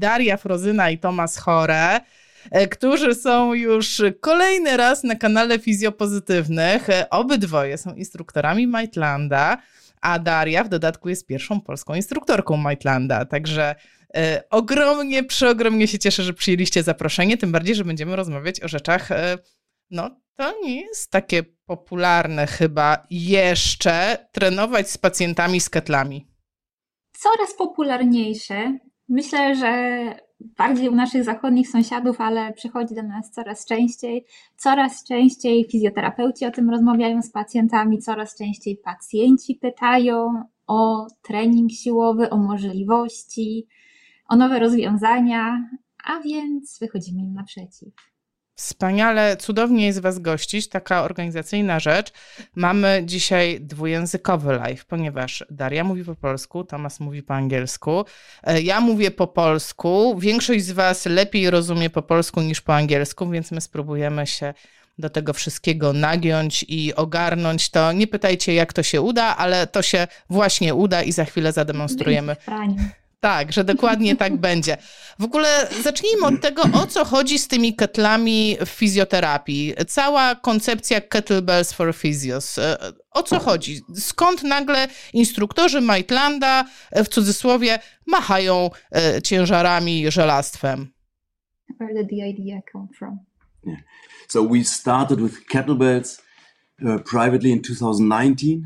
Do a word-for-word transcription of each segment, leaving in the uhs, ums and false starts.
Daria Frozyna i Thomas Horre, którzy są już kolejny raz na kanale Fizjopozytywnych. Obydwoje są instruktorami Maitlanda, a Daria w dodatku jest pierwszą polską instruktorką Maitlanda. Także e, ogromnie, przeogromnie się cieszę, że przyjęliście zaproszenie, tym bardziej, że będziemy rozmawiać o rzeczach, e, no to nie jest takie popularne chyba jeszcze trenować z pacjentami z ketlami. Coraz popularniejsze. Myślę, że bardziej u naszych zachodnich sąsiadów, ale przychodzi do nas coraz częściej. Coraz częściej fizjoterapeuci o tym rozmawiają z pacjentami, coraz częściej pacjenci pytają o trening siłowy, o możliwości, o nowe rozwiązania, a więc wychodzimy im naprzeciw. Wspaniale, cudownie jest Was gościć, taka organizacyjna rzecz. Mamy dzisiaj dwujęzykowy live, ponieważ Daria mówi po polsku, Thomas mówi po angielsku, ja mówię po polsku, większość z Was lepiej rozumie po polsku niż po angielsku, więc my spróbujemy się do tego wszystkiego nagiąć i ogarnąć to. Nie pytajcie, jak to się uda, ale to się właśnie uda i za chwilę zademonstrujemy. Tak, że dokładnie tak będzie. W ogóle zacznijmy od tego, o co chodzi z tymi ketlami w fizjoterapii. Cała koncepcja Kettlebells for Physios. O co chodzi? Skąd nagle instruktorzy Maitlanda, w cudzysłowie, machają ciężarami, żelastwem? Where did the idea come from? Yeah. So we started with kettlebells uh, privately in two thousand nineteen.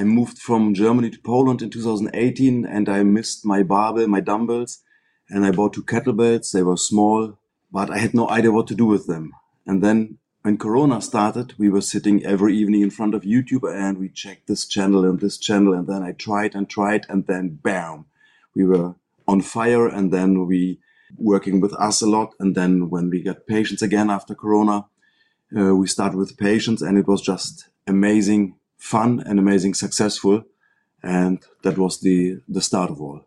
I moved from Germany to Poland in two thousand eighteen and I missed my barbell, my dumbbells, and I bought two kettlebells. They were small, but I had no idea what to do with them. And then when Corona started, we were sitting every evening in front of YouTube and we checked this channel and this channel. And then I tried and tried and then bam, we were on fire. And then we working with us a lot. And then when we got patients again after Corona, uh, we started with patients and it was just amazing. Fun and amazing, successful, and that was the, the start of all.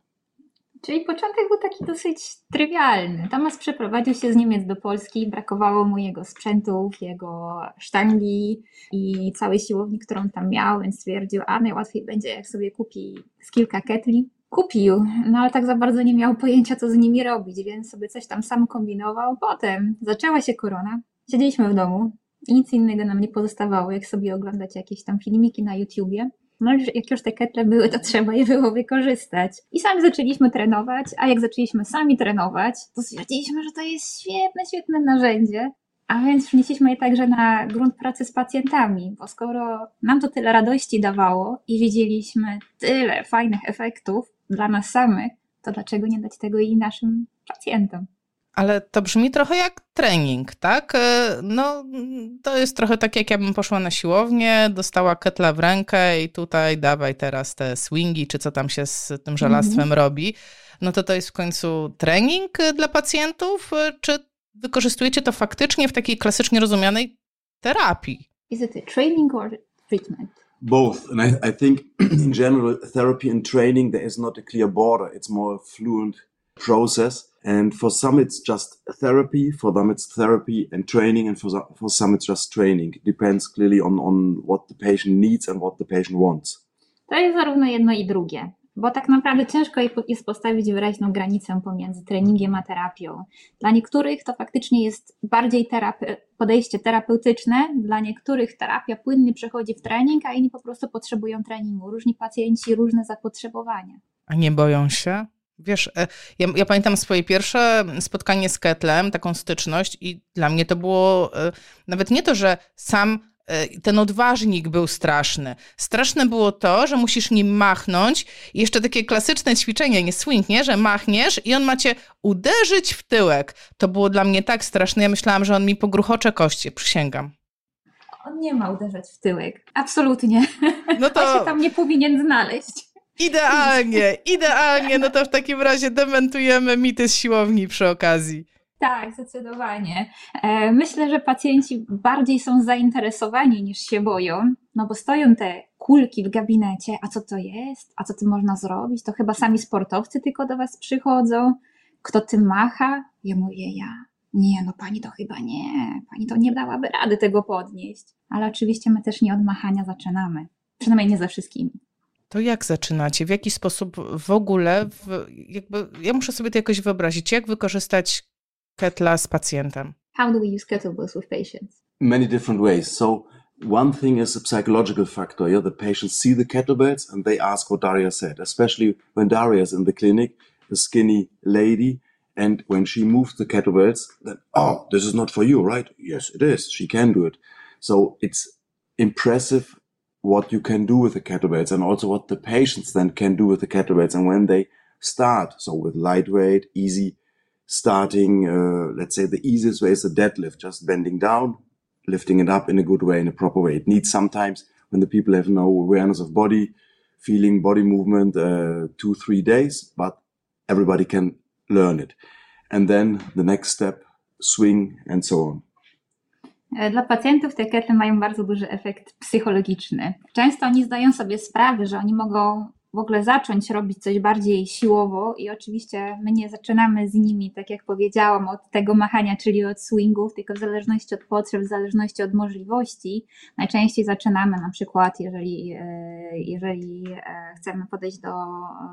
Czyli początek był taki dosyć trywialny. Thomas przeprowadził się z Niemiec do Polski, brakowało mu jego sprzętów, jego sztangi i całej siłowni, którą tam miał, więc stwierdził, a najłatwiej będzie, jak sobie kupi z kilka ketli. Kupił, no ale tak za bardzo nie miał pojęcia, co z nimi robić, więc sobie coś tam sam kombinował. Potem zaczęła się korona, siedzieliśmy w domu, i nic innego nam nie pozostawało, jak sobie oglądać jakieś tam filmiki na YouTubie. No jak już te ketle były, to trzeba je było wykorzystać. I sami zaczęliśmy trenować, a jak zaczęliśmy sami trenować, to stwierdziliśmy, że to jest świetne, świetne narzędzie. A więc przynieśliśmy je także na grunt pracy z pacjentami, bo skoro nam to tyle radości dawało i widzieliśmy tyle fajnych efektów dla nas samych, to dlaczego nie dać tego i naszym pacjentom? Ale to brzmi trochę jak trening, tak? No, to jest trochę tak, jak ja bym poszła na siłownię, dostała ketla w rękę i tutaj dawaj teraz te swingi, czy co tam się z tym żelastwem mm-hmm. robi. No to to jest w końcu trening dla pacjentów, czy wykorzystujecie to faktycznie w takiej klasycznie rozumianej terapii? Is it a training or treatment? Both. And I, I think in general therapy and training there is not a clear border. It's more a fluent process. And for some, it's just therapy. For them, it's therapy and training. And for, for some, it's just training. It depends clearly on, on what the patient needs and what the patient wants. To jest zarówno jedno i drugie, bo tak naprawdę ciężko jest postawić wyraźną granicę pomiędzy treningiem a terapią. Dla niektórych to faktycznie jest bardziej terape- podejście terapeutyczne, dla niektórych terapia płynnie przechodzi w trening, a inni po prostu potrzebują treningu. Różni pacjenci, różne zapotrzebowania. A nie boją się? Wiesz, ja, ja pamiętam swoje pierwsze spotkanie z ketlem, taką styczność i dla mnie to było nawet nie to, że sam ten odważnik był straszny. Straszne było to, że musisz nim machnąć i jeszcze takie klasyczne ćwiczenie, nie swing, nie, że machniesz i on ma cię uderzyć w tyłek. To było dla mnie tak straszne, ja myślałam, że on mi pogruchocze kości, przysięgam. On nie ma uderzać w tyłek, absolutnie. No to... on się tam nie powinien znaleźć. Idealnie, idealnie, no to w takim razie dementujemy mity z siłowni przy okazji. Tak, zdecydowanie. Myślę, że pacjenci bardziej są zainteresowani niż się boją, no bo stoją te kulki w gabinecie, a co to jest, a co tym można zrobić, to chyba sami sportowcy tylko do was przychodzą, kto tym macha, ja mówię ja. Nie, no pani to chyba nie, pani to nie dałaby rady tego podnieść, ale oczywiście my też nie od machania zaczynamy, przynajmniej nie za wszystkimi. To jak zaczynacie? W jaki sposób w ogóle, w, jakby, ja muszę sobie to jakoś wyobrazić, jak wykorzystać ketla z pacjentem? How do we use kettlebells with patients? Many different ways. So one thing is a psychological factor. Yeah? The patients see the kettlebells and they ask what Daria said, especially when Daria is in the clinic, a skinny lady, and when she moves the kettlebells, then, oh, this is not for you, right? Yes, it is. She can do it. So it's impressive what you can do with the kettlebells and also what the patients then can do with the kettlebells and when they start. So with lightweight, easy starting, uh, let's say the easiest way is a deadlift, just bending down, lifting it up in a good way, in a proper way. It needs sometimes, when the people have no awareness of body, feeling body movement, uh, two, three days, but everybody can learn it. And then the next step, swing and so on. Dla pacjentów te kettle mają bardzo duży efekt psychologiczny. Często oni zdają sobie sprawę, że oni mogą w ogóle zacząć robić coś bardziej siłowo i oczywiście my nie zaczynamy z nimi, tak jak powiedziałam, od tego machania, czyli od swingów, tylko w zależności od potrzeb, w zależności od możliwości. Najczęściej zaczynamy na przykład, jeżeli, jeżeli chcemy podejść do,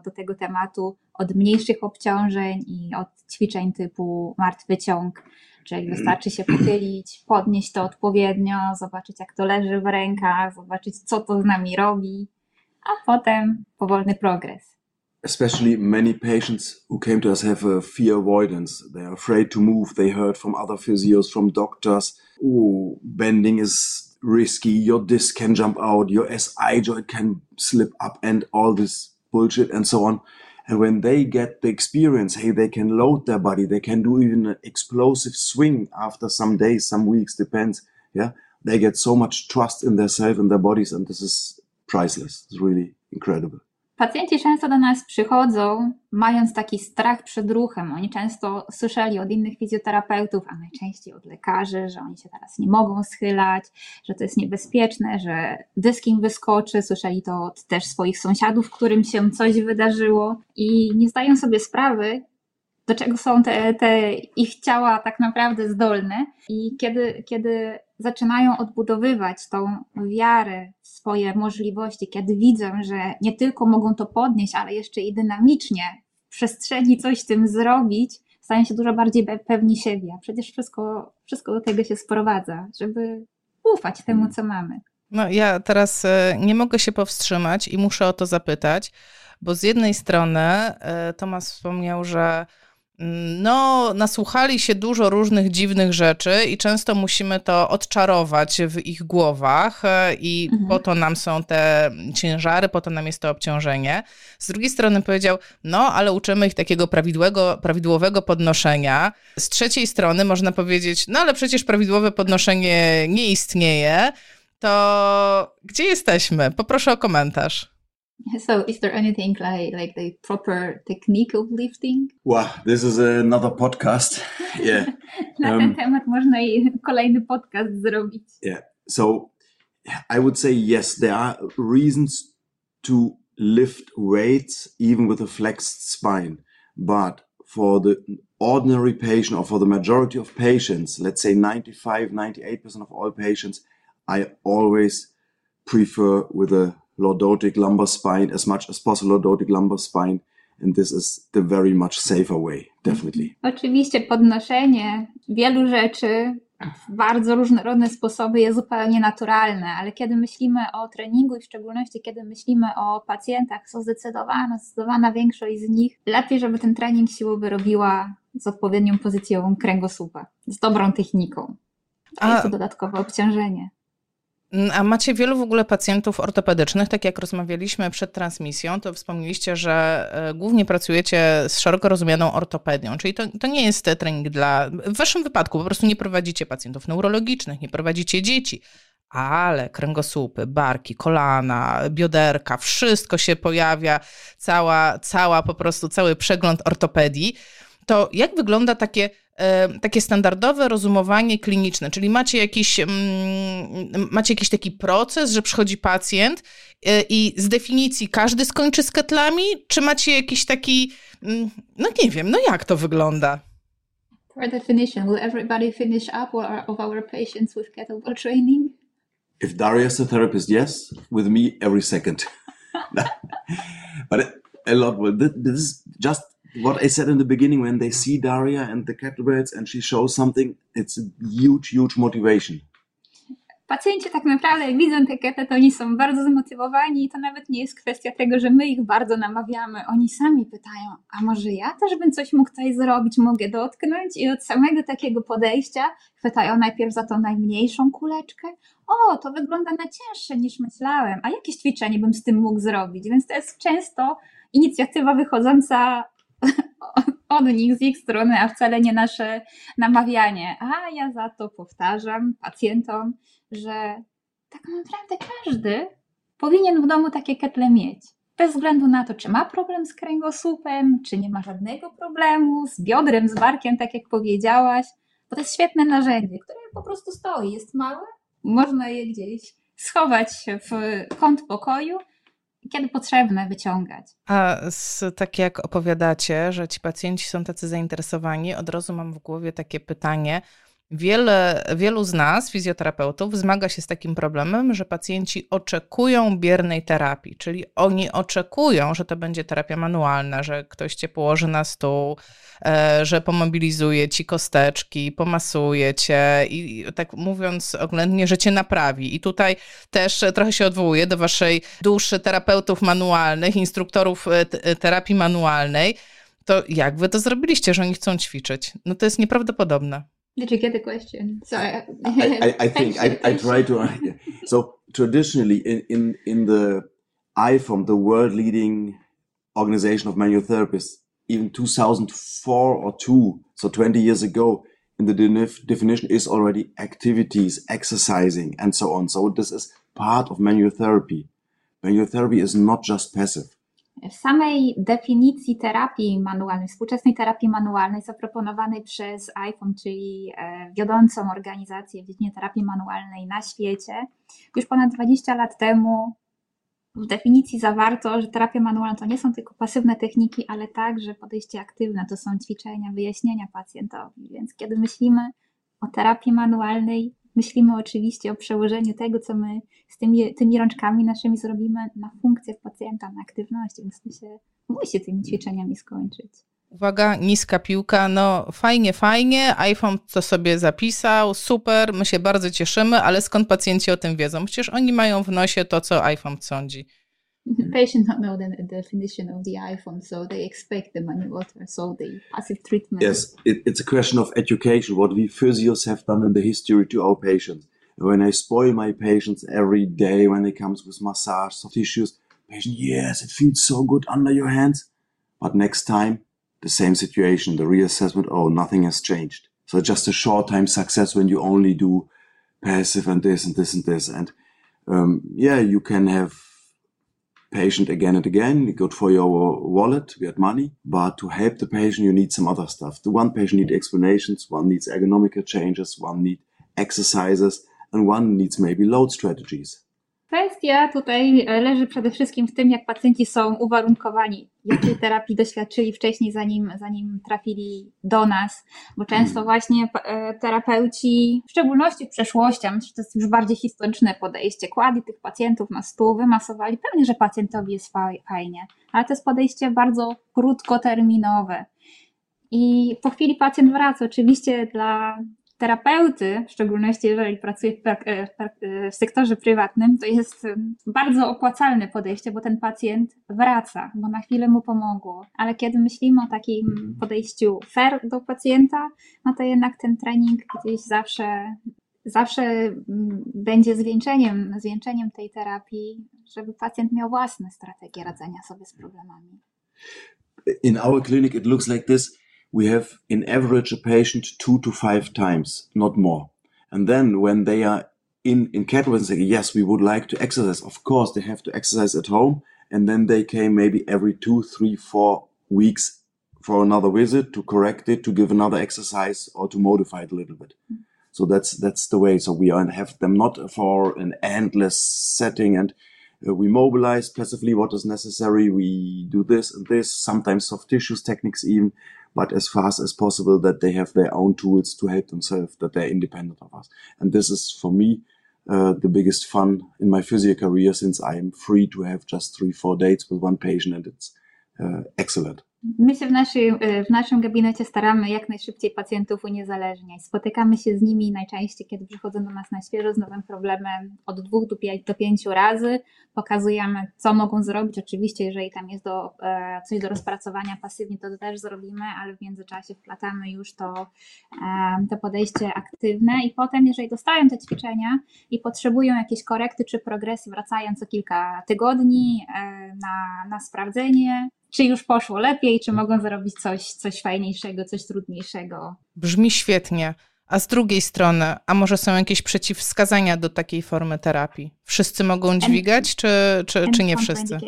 do tego tematu od mniejszych obciążeń i od ćwiczeń typu martwy ciąg, czyli wystarczy się pochylić, podnieść to odpowiednio, zobaczyć jak to leży w rękach, zobaczyć co to z nami robi, a potem powolny progres. Especially many patients who came to us have a fear avoidance. They are afraid to move. They heard from other physios, from doctors, oh, bending is risky, your disc can jump out, your S I joint can slip up and all this bullshit and so on. And when they get the experience, hey, they can load their body, they can do even an explosive swing after some days, some weeks, depends. Yeah, they get so much trust in themselves and their bodies, and this is priceless. It's really incredible. Pacjenci często do nas przychodzą, mając taki strach przed ruchem. Oni często słyszeli od innych fizjoterapeutów, a najczęściej od lekarzy, że oni się teraz nie mogą schylać, że to jest niebezpieczne, że dysk im wyskoczy. Słyszeli to od też swoich sąsiadów, którym się coś wydarzyło i nie zdają sobie sprawy, do czego są te, te ich ciała tak naprawdę zdolne. I kiedy, kiedy zaczynają odbudowywać tą wiarę w swoje możliwości, kiedy widzą, że nie tylko mogą to podnieść, ale jeszcze i dynamicznie w przestrzeni coś z tym zrobić, stają się dużo bardziej pewni siebie. Przecież wszystko, wszystko do tego się sprowadza, żeby ufać temu, co mamy. No ja teraz nie mogę się powstrzymać i muszę o to zapytać, bo z jednej strony Tomasz wspomniał, że no, nasłuchali się dużo różnych dziwnych rzeczy i często musimy to odczarować w ich głowach i mhm. po to nam są te ciężary, po to nam jest to obciążenie. Z drugiej strony powiedział, no, ale uczymy ich takiego prawidłowego, prawidłowego podnoszenia. Z trzeciej strony można powiedzieć, no, ale przecież prawidłowe podnoszenie nie istnieje. To gdzie jesteśmy? Poproszę o komentarz. So is there anything like, like the proper technique of lifting? Wow, this is another podcast. Yeah. Na um, ten temat można i kolejny podcast zrobić. Yeah. So I would say yes, there are reasons to lift weights even with a flexed spine. But for the ordinary patient or for the majority of patients, let's say ninety-five, ninety-eight percent of all patients, I always prefer with a lordotic lumbar spine as much as possible, lordotic lumbar spine, and this is the very much safer way, definitely. Oczywiście podnoszenie wielu rzeczy w bardzo różnorodne sposoby jest zupełnie naturalne, ale kiedy myślimy o treningu i w szczególności kiedy myślimy o pacjentach, to zdecydowana, zdecydowana większość z nich lepiej, żeby ten trening siłowy robiła z odpowiednią pozycją kręgosłupa, z dobrą techniką. To jest to dodatkowe obciążenie. A macie wielu w ogóle pacjentów ortopedycznych, tak jak rozmawialiśmy przed transmisją, to wspomnieliście, że głównie pracujecie z szeroko rozumianą ortopedią, czyli to, to nie jest trening dla... W waszym wypadku po prostu nie prowadzicie pacjentów neurologicznych, nie prowadzicie dzieci, ale kręgosłupy, barki, kolana, bioderka, wszystko się pojawia, cała, cała po prostu cały przegląd ortopedii. To jak wygląda takie, takie standardowe rozumowanie kliniczne? Czyli macie jakiś, macie jakiś taki proces, że przychodzi pacjent i z definicji każdy skończy z ketlami? Czy macie jakiś taki, no nie wiem, no jak to wygląda? For definition, will everybody finish up of our patients with kettlebell training? If Daria is a therapist, yes. With me, every second. But it, a lot will. This is just what I said in the beginning. When they see Daria and the kettlebells and she shows something, it's a huge, huge motivation. Pacjenci tak naprawdę, jak widzą te kettle, to oni są bardzo zmotywowani i to nawet nie jest kwestia tego, że my ich bardzo namawiamy. Oni sami pytają, a może ja też bym coś mógł tutaj zrobić, mogę dotknąć? I od samego takiego podejścia chwytają najpierw za tą najmniejszą kuleczkę. O, to wygląda na cięższe niż myślałem, a jakie ćwiczenie bym z tym mógł zrobić? Więc to jest często inicjatywa wychodząca od nich, z ich strony, a wcale nie nasze namawianie. A ja za to powtarzam pacjentom, że tak naprawdę każdy powinien w domu takie kettle mieć. Bez względu na to, czy ma problem z kręgosłupem, czy nie ma żadnego problemu, z biodrem, z barkiem, tak jak powiedziałaś. Bo to jest świetne narzędzie, które po prostu stoi, jest małe, można je gdzieś schować w kąt pokoju, kiedy potrzebne wyciągać. A z, tak jak opowiadacie, że ci pacjenci są tacy zainteresowani, od razu mam w głowie takie pytanie. Wiele, wielu z nas, fizjoterapeutów, zmaga się z takim problemem, że pacjenci oczekują biernej terapii, czyli oni oczekują, że to będzie terapia manualna, że ktoś cię położy na stół, że pomobilizuje ci kosteczki, pomasuje cię i tak mówiąc oględnie, że cię naprawi. I tutaj też trochę się odwołuję do waszej duszy terapeutów manualnych, instruktorów terapii manualnej. To jak wy to zrobiliście, że oni chcą ćwiczyć? No to jest nieprawdopodobne. Did you get the question? Sorry. I, I, I think I, I try to. So traditionally in, in, in the I F O M T, the world leading organization of manual therapists, even two thousand four or two, so twenty years ago, in the de- definition is already activities, exercising and so on. So this is part of manual therapy. Manual therapy is not just passive. W samej definicji terapii manualnej, współczesnej terapii manualnej zaproponowanej przez I F O M T, czyli wiodącą organizację w dziedzinie terapii manualnej na świecie, już ponad dwadzieścia lat temu w definicji zawarto, że terapia manualna to nie są tylko pasywne techniki, ale także podejście aktywne, to są ćwiczenia, wyjaśnienia pacjentowi. Więc kiedy myślimy o terapii manualnej, myślimy oczywiście o przełożeniu tego, co my z tymi, tymi rączkami naszymi zrobimy na funkcję pacjenta, na aktywność, więc to się musi tymi ćwiczeniami skończyć. Uwaga, niska piłka, no fajnie, fajnie, iPhone to sobie zapisał, super, my się bardzo cieszymy, ale skąd pacjenci o tym wiedzą? Przecież oni mają w nosie to, co iPhone sądzi. Patients don't know the definition of the iPhone, so they expect the manual or so the passive treatment. Yes, it, it's a question of education, what we physios have done in the history to our patients. When I spoil my patients every day, when it comes with massage, soft tissues, patient, yes, it feels so good under your hands. But next time, the same situation, the reassessment, oh, nothing has changed. So just a short-time success when you only do passive and this and this and this. And um, yeah, you can have patient again and again, good for your wallet, you get money, but to help the patient you need some other stuff. The one patient needs explanations, one needs ergonomic changes, one needs exercises and one needs maybe load strategies. Kwestia tutaj leży przede wszystkim w tym, jak pacjenci są uwarunkowani, jakiej terapii doświadczyli wcześniej, zanim, zanim trafili do nas, bo często właśnie terapeuci, w szczególności w przeszłości, myślę, że to jest już bardziej historyczne podejście, kładli tych pacjentów na stół, wymasowali, pewnie, że pacjentowi jest fajnie, ale to jest podejście bardzo krótkoterminowe i po chwili pacjent wraca, oczywiście dla terapeuty, w szczególności jeżeli pracuje w, prak- w sektorze prywatnym, to jest bardzo opłacalne podejście, bo ten pacjent wraca, bo na chwilę mu pomogło. Ale kiedy myślimy o takim podejściu fair do pacjenta, no to jednak ten trening gdzieś zawsze, zawsze będzie zwieńczeniem, zwieńczeniem tej terapii, żeby pacjent miał własne strategie radzenia sobie z problemami. In our clinic it looks like this. We have in average a patient two to five times, not more. And then when they are in, in kettlebells and say, yes, we would like to exercise. Of course, they have to exercise at home. And then they came maybe every two, three, four weeks for another visit to correct it, to give another exercise or to modify it a little bit. Mm-hmm. So that's that's the way. So we are and have them not for an endless setting. And uh, we mobilize passively what is necessary. We do this and this, sometimes soft tissues techniques even. But as fast as possible that they have their own tools to help themselves, that they're independent of us. And this is, for me, uh, the biggest fun in my physio career, since I am free to have just three, four dates with one patient, and it's uh, excellent. My się w, naszej, w naszym gabinecie staramy jak najszybciej pacjentów uniezależniać. Spotykamy się z nimi najczęściej, kiedy przychodzą do nas na świeżo z nowym problemem, od dwóch do, pię do pięciu razy. Pokazujemy, co mogą zrobić. Oczywiście, jeżeli tam jest do, e, coś do rozpracowania pasywnie, to też zrobimy, ale w międzyczasie wplatamy już to, e, to podejście aktywne. I potem, jeżeli dostają te ćwiczenia i potrzebują jakiejś korekty czy progresji, wracają co kilka tygodni e, na, na sprawdzenie, czy już poszło lepiej, czy mogą zrobić coś, coś fajniejszego, coś trudniejszego. Brzmi świetnie. A z drugiej strony, a może są jakieś przeciwwskazania do takiej formy terapii? Wszyscy mogą dźwigać, czy, czy, czy nie wszyscy?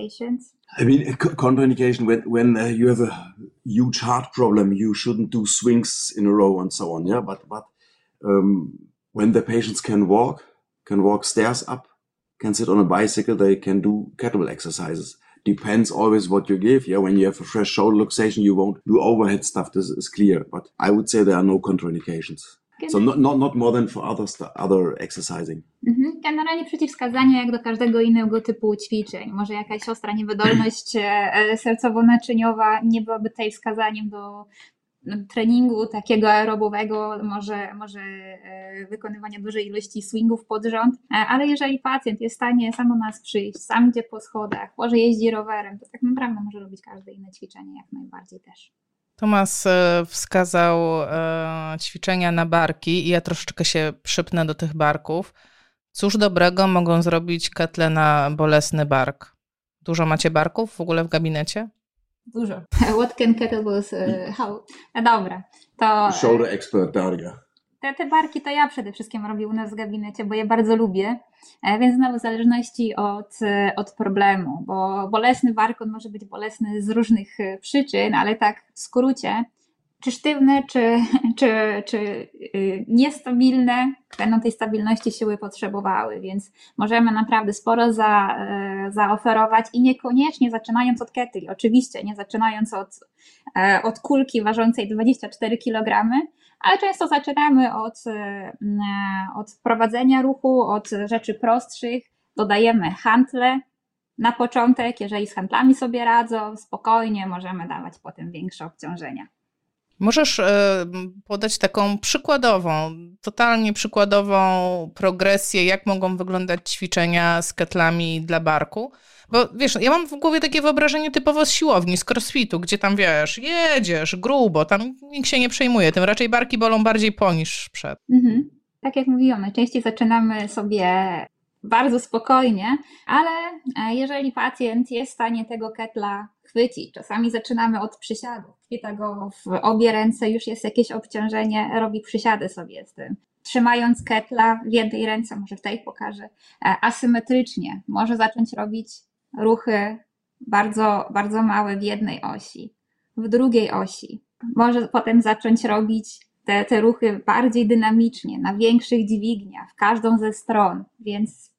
I mean, contraindication, when, when you have a huge heart problem, you shouldn't do swings in a row and so on, yeah? But, but um, when the patients can walk, can walk stairs up, can sit on a bicycle, they can do kettlebell exercises. Depends always what you give. Yeah, when you have a fresh shoulder luxation, you won't do overhead stuff. This is clear. But I would say there are no contraindications. So not, not, not more than for other, other exercising. Mhm. Generalnie przeciwwskazania jak do każdego innego typu ćwiczeń. Może jakaś ostra niewydolność sercowo-naczyniowa nie byłaby tutaj wskazaniem do treningu takiego aerobowego, może, może wykonywania dużej ilości swingów pod rząd, ale jeżeli pacjent jest w stanie sam do nas przyjść, sam idzie po schodach, może jeździ rowerem, to tak naprawdę może robić każde inne ćwiczenie jak najbardziej też. Tomasz wskazał ćwiczenia na barki i ja troszeczkę się przypnę do tych barków. Cóż dobrego mogą zrobić ketle na bolesny bark? Dużo macie barków w ogóle w gabinecie? Dużo. What can kettlebells, uh, how? No dobra, to... Shoulder expert Daria. Te, te barki to ja przede wszystkim robię u nas w gabinecie, bo je bardzo lubię, więc znowu w zależności od, od problemu, bo bolesny bark, on może być bolesny z różnych przyczyn, ale tak w skrócie, czy sztywne, czy, czy, czy niestabilne, będą tej stabilności siły potrzebowały, więc możemy naprawdę sporo za, zaoferować i niekoniecznie zaczynając od ketli, oczywiście nie zaczynając od, od kulki ważącej dwadzieścia cztery kilogramy, ale często zaczynamy od, od prowadzenia ruchu, od rzeczy prostszych, dodajemy hantle. Na początek, jeżeli z hantlami sobie radzą, spokojnie możemy dawać potem większe obciążenia. Możesz podać taką przykładową, totalnie przykładową progresję, jak mogą wyglądać ćwiczenia z ketlami dla barku? Bo wiesz, ja mam w głowie takie wyobrażenie typowo z siłowni, z crossfitu, gdzie tam wiesz, jedziesz grubo, tam nikt się nie przejmuje, tym raczej barki bolą bardziej po niż przed. Mhm. Tak jak mówiłam, najczęściej zaczynamy sobie bardzo spokojnie, ale jeżeli pacjent jest w stanie tego ketla chwycić, czasami zaczynamy od przysiadów, chwyta go w obie ręce, już jest jakieś obciążenie, robi przysiady sobie z tym. Trzymając ketla w jednej ręce, może w tej pokażę, asymetrycznie może zacząć robić ruchy bardzo, bardzo małe w jednej osi, w drugiej osi. Może potem zacząć robić Te, te ruchy bardziej dynamicznie, na większych dźwigniach, w każdą ze stron, więc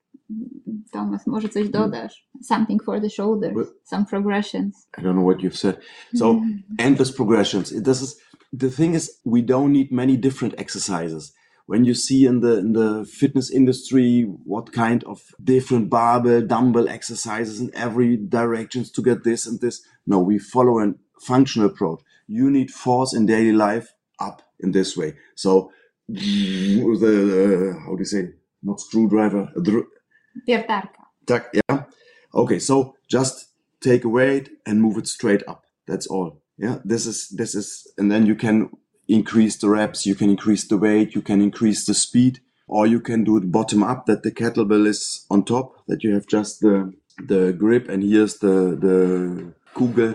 Thomas, może coś dodasz? Something for the shoulders, some progressions. I don't know what you've said. So, endless progressions. This is, the thing is, we don't need many different exercises. When you see in the, in the fitness industry what kind of different barbell, dumbbell exercises in every directions to get this and this, no, we follow a functional approach. You need force in daily life, up in this way. So the, uh, how do you say, not screwdriver. Wiertarka. Tak, yeah. Okay, so just take a weight and move it straight up. That's all. Yeah, this is, this is, and then you can increase the reps, you can increase the weight, you can increase the speed, or you can do it bottom up, that the kettlebell is on top, that you have just the, the grip and here's the, the kugel.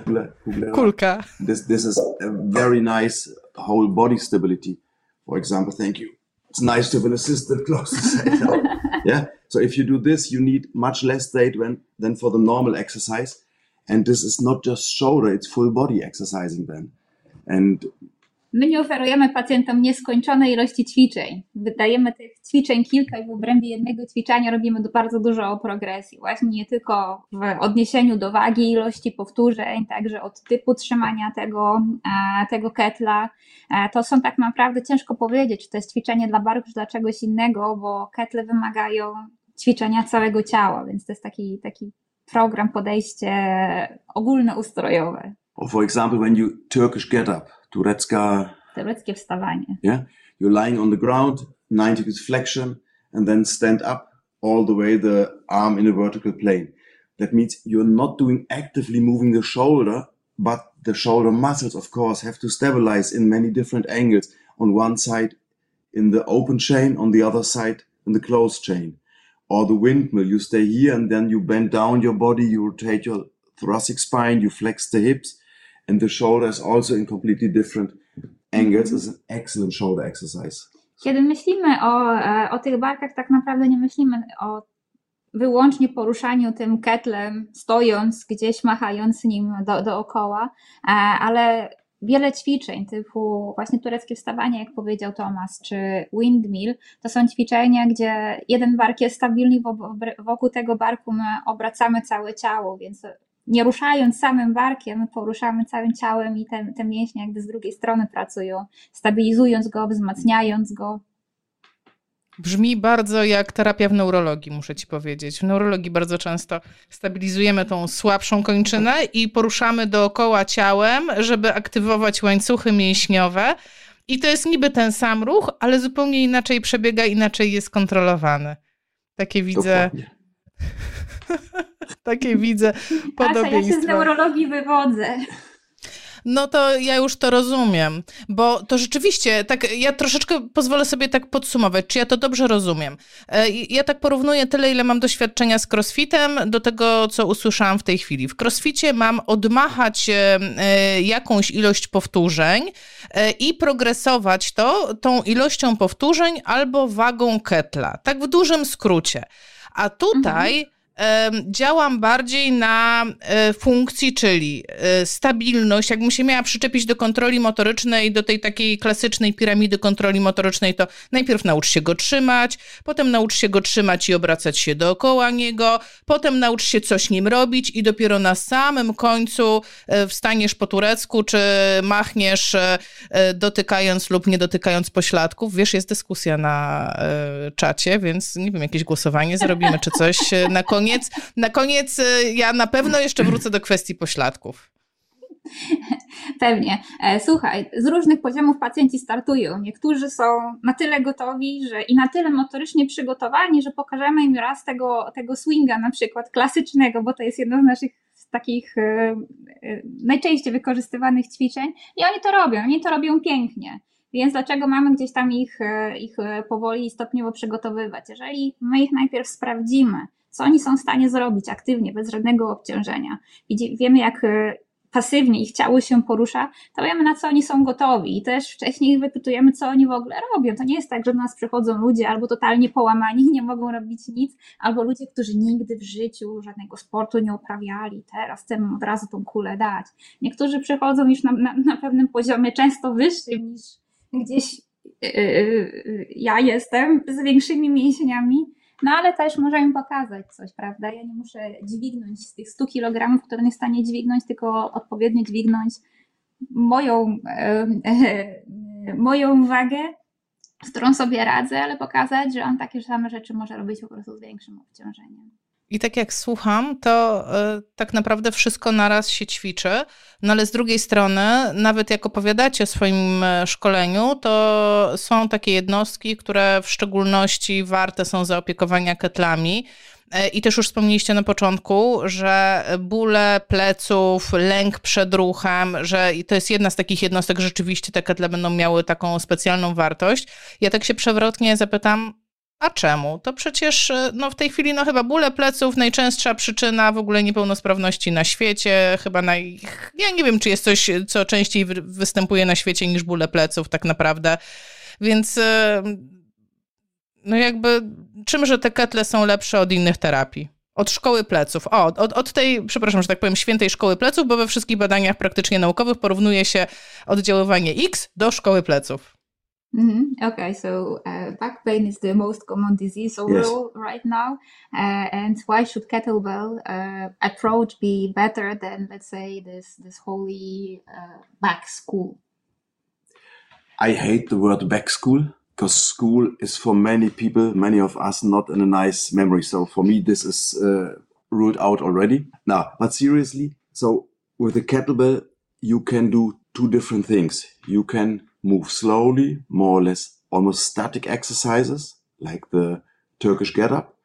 Kulka. This, this is a very nice whole body stability, for example. Thank you. It's nice to have an assistant close to say. Yeah. So if you do this, you need much less weight when, than for the normal exercise. And this is not just shoulder, it's full body exercising then. And My nie oferujemy pacjentom nieskończonej ilości ćwiczeń. Wydajemy tych ćwiczeń kilka i w obrębie jednego ćwiczenia robimy bardzo dużo progresji. Właśnie nie tylko w odniesieniu do wagi, ilości powtórzeń, także od typu trzymania tego, tego ketla. To są tak naprawdę, ciężko powiedzieć, czy to jest ćwiczenie dla barków, czy dla czegoś innego, bo ketle wymagają ćwiczenia całego ciała, więc to jest taki, taki program, podejście ogólnoustrojowe. Or for example, when you Turkish get-up, turecka, tureckie wstawanie. Yeah, you're lying on the ground, ninety degrees flexion, and then stand up all the way the arm in a vertical plane. That means you're not doing actively moving the shoulder, but the shoulder muscles, of course, have to stabilize in many different angles. On one side in the open chain, on the other side in the closed chain. Or the windmill, you stay here and then you bend down your body, you rotate your thoracic spine, you flex the hips, and the shoulder is also in completely different angles. It's an excellent shoulder exercise. Kiedy myślimy o, o tych barkach, tak naprawdę nie myślimy o wyłącznie poruszaniu tym ketlem, stojąc gdzieś, machając nim do, dookoła, ale wiele ćwiczeń typu właśnie tureckie wstawanie, jak powiedział Thomas, czy windmill, to są ćwiczenia, gdzie jeden bark jest stabilny, wokół tego barku my obracamy całe ciało, więc nie ruszając samym barkiem, poruszamy całym ciałem i te, te mięśnie jakby z drugiej strony pracują, stabilizując go, wzmacniając go. Brzmi bardzo jak terapia w neurologii, muszę ci powiedzieć. W neurologii bardzo często stabilizujemy tą słabszą kończynę i poruszamy dookoła ciałem, żeby aktywować łańcuchy mięśniowe. I to jest niby ten sam ruch, ale zupełnie inaczej przebiega, inaczej jest kontrolowany. Takie widzę... Takie widzę podobieństwo. Asia, ja się z neurologii wywodzę. No to ja już to rozumiem, bo to rzeczywiście, tak, ja troszeczkę pozwolę sobie tak podsumować, czy ja to dobrze rozumiem. Ja tak porównuję tyle, ile mam doświadczenia z crossfitem do tego, co usłyszałam w tej chwili. W crossficie mam odmachać jakąś ilość powtórzeń i progresować to tą ilością powtórzeń albo wagą ketla, tak w dużym skrócie. A tutaj... Mhm. Działam bardziej na funkcji, czyli stabilność. Jakbym się miała przyczepić do kontroli motorycznej, do tej takiej klasycznej piramidy kontroli motorycznej, to najpierw naucz się go trzymać, potem naucz się go trzymać i obracać się dookoła niego, potem naucz się coś nim robić i dopiero na samym końcu wstaniesz po turecku, czy machniesz dotykając lub nie dotykając pośladków. Wiesz, jest dyskusja na czacie, więc nie wiem, jakieś głosowanie zrobimy, czy coś na koniec. Koniec, na koniec ja na pewno jeszcze wrócę do kwestii pośladków. Pewnie. Słuchaj, z różnych poziomów pacjenci startują. Niektórzy są na tyle gotowi, że i na tyle motorycznie przygotowani, że pokażemy im raz tego, tego swinga na przykład klasycznego, bo to jest jedno z naszych takich najczęściej wykorzystywanych ćwiczeń i oni to robią, oni to robią pięknie. Więc dlaczego mamy gdzieś tam ich, ich powoli i stopniowo przygotowywać? Jeżeli my ich najpierw sprawdzimy, co oni są w stanie zrobić aktywnie, bez żadnego obciążenia. Wiemy, jak pasywnie ich ciało się porusza, to wiemy, na co oni są gotowi i też wcześniej wypytujemy, co oni w ogóle robią. To nie jest tak, że do nas przychodzą ludzie albo totalnie połamani, nie mogą robić nic, albo ludzie, którzy nigdy w życiu żadnego sportu nie uprawiali, teraz chcemy od razu tą kulę dać. Niektórzy przychodzą już na, na, na pewnym poziomie, często wyższym niż gdzieś yy, yy, ja jestem, z większymi mięśniami. No ale też może im pokazać coś, prawda? Ja nie muszę dźwignąć z tych stu kilogramów, które nie w stanie dźwignąć, tylko odpowiednio dźwignąć moją, e, e, moją wagę, z którą sobie radzę, ale pokazać, że on takie same rzeczy może robić po prostu z większym obciążeniem. I tak jak słucham, to y, tak naprawdę wszystko naraz się ćwiczy, no ale z drugiej strony, nawet jak opowiadacie o swoim szkoleniu, to są takie jednostki, które w szczególności warte są zaopiekowania ketlami. I też już wspomnieliście na początku, że bóle pleców, lęk przed ruchem, że to jest jedna z takich jednostek, rzeczywiście te ketle będą miały taką specjalną wartość. Ja tak się przewrotnie zapytam, a czemu? To przecież no, w tej chwili no, chyba bóle pleców, najczęstsza przyczyna w ogóle niepełnosprawności na świecie, chyba naj... ja nie wiem, czy jest coś, co częściej wy- występuje na świecie niż bóle pleców tak naprawdę, więc no jakby czymże te ketle są lepsze od innych terapii? Od szkoły pleców. O, od, od tej, przepraszam, że tak powiem, świętej szkoły pleców, bo we wszystkich badaniach praktycznie naukowych porównuje się oddziaływanie X do szkoły pleców. Mm-hmm. Okay, so uh, back pain is the most common disease overall yes. right now, uh, and why should kettlebell uh, approach be better than, let's say, this this holy uh, back school? I hate the word back school because school is for many people, many of us, not in a nice memory. So for me, this is uh, ruled out already. Now, but seriously, so with the kettlebell, you can do two different things. You can move slowly, more or less almost static exercises like the Turkish get-up,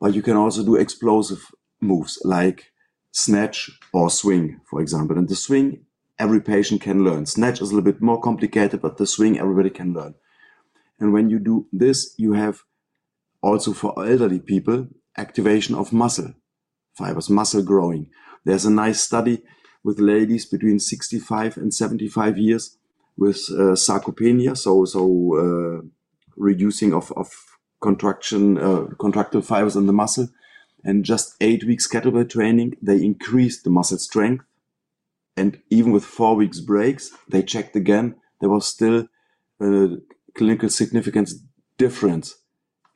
but you can also do explosive moves like snatch or swing, for example. And the swing, every patient can learn. Snatch is a little bit more complicated, but the swing, everybody can learn. And when you do this, you have also for elderly people, activation of muscle fibers, muscle growing. There's a nice study with ladies between sixty-five and seventy-five years with uh, sarcopenia, so so uh, reducing of, of contraction, uh, contractile fibers in the muscle. And just eight weeks kettlebell training, they increased the muscle strength. And even with four weeks breaks, they checked again, there was still a clinical significance difference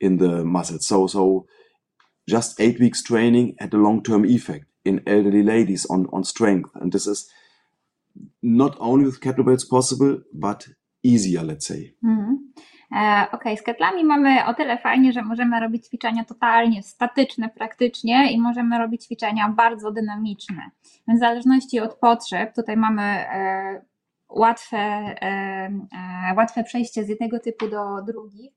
in the muscle. So so just eight weeks training had a long-term effect in elderly ladies on, on strength. And this is not only with kettlebells possible, but easier, let's say. Mm-hmm. E, Okej, okay. Z ketlami mamy o tyle fajnie, że możemy robić ćwiczenia totalnie statyczne praktycznie i możemy robić ćwiczenia bardzo dynamiczne. W zależności od potrzeb, tutaj mamy e, łatwe, e, łatwe przejście z jednego typu do drugich.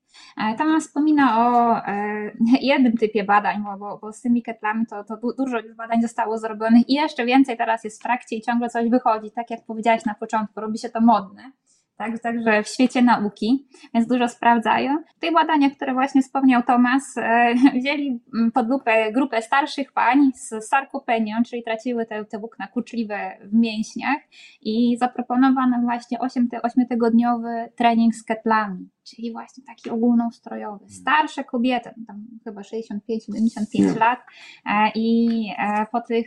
Tam wspomina o e, jednym typie badań, bo, bo z tymi ketlami to, to du- dużo już badań zostało zrobionych i jeszcze więcej teraz jest w trakcie i ciągle coś wychodzi, tak jak powiedziałaś na początku, robi się to modne, tak, także w świecie nauki, więc dużo sprawdzają. Te badania, które właśnie wspomniał Tomasz, e, wzięli pod lupę grupę starszych pań z sarkopenią, czyli traciły te, te włókna kurczliwe w mięśniach i zaproponowano właśnie ośmiotygodniowy trening z ketlami. Czyli właśnie taki ogólnoustrojowy. Starsze kobiety, tam chyba sześćdziesiąt pięć siedemdziesiąt pięć lat i po, tych,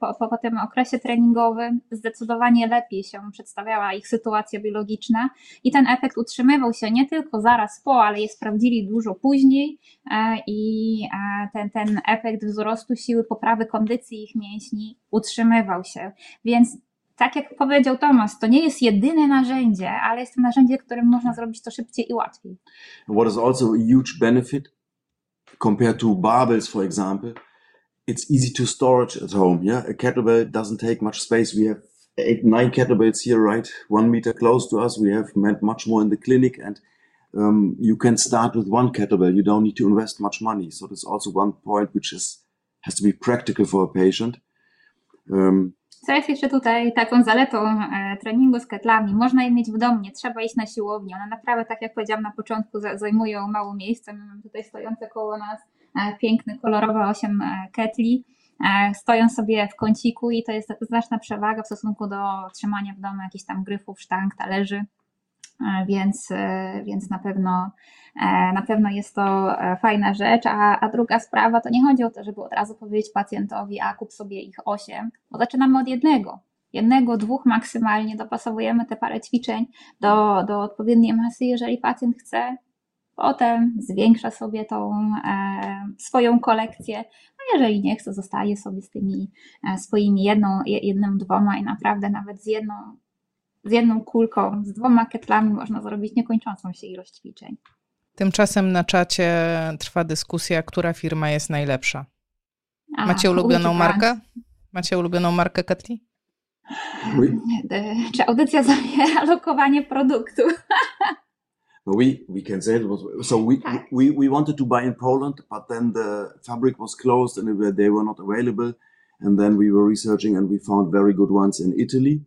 po, po, po tym okresie treningowym zdecydowanie lepiej się przedstawiała ich sytuacja biologiczna i ten efekt utrzymywał się nie tylko zaraz po, ale je sprawdzili dużo później i ten, ten efekt wzrostu siły, poprawy kondycji ich mięśni utrzymywał się, więc tak jak powiedział Tomasz, to nie jest jedyne narzędzie, ale jest to narzędzie, którym można zrobić to szybciej i łatwiej. What is also a huge benefit compared to barbells, for example, it's easy to storage at home. Yeah, a kettlebell doesn't take much space. We have eight, nine kettlebells here, right? One meter close to us. We have much more in the clinic, and um, you can start with one kettlebell. You don't need to invest much money. So that's also one point which is has to be practical for a patient. Um, Co jest jeszcze tutaj taką zaletą treningu z ketlami? Można je mieć w domu, nie trzeba iść na siłownię. One naprawdę, tak jak powiedziałam na początku, zajmują mało miejsca. Mamy tutaj stojące koło nas piękne, kolorowe osiem ketli. Stoją sobie w kąciku i to jest znaczna przewaga w stosunku do trzymania w domu jakichś tam gryfów, sztang, talerzy. Więc, więc na pewno, na pewno jest to fajna rzecz, a, a druga sprawa to nie chodzi o to, żeby od razu powiedzieć pacjentowi, a kup sobie ich osiem, bo zaczynamy od jednego, jednego, dwóch maksymalnie, dopasowujemy te parę ćwiczeń do, do odpowiedniej masy, jeżeli pacjent chce, potem zwiększa sobie tą e, swoją kolekcję, a jeżeli nie chce, zostaje sobie z tymi e, swoimi jedną, jednym, dwoma i naprawdę nawet z jedną Z jedną kulką, z dwoma ketlami można zrobić niekończącą się ilość ćwiczeń. Tymczasem na czacie trwa dyskusja, która firma jest najlepsza. A, Macie ulubioną markę? Macie ulubioną markę ketli? Czy audycja zawiera lokowanie produktu? We we can say it was so we, we we wanted to buy in Poland, but then the fabric was closed and they were not available. And then we were researching and we found very good ones in Italy.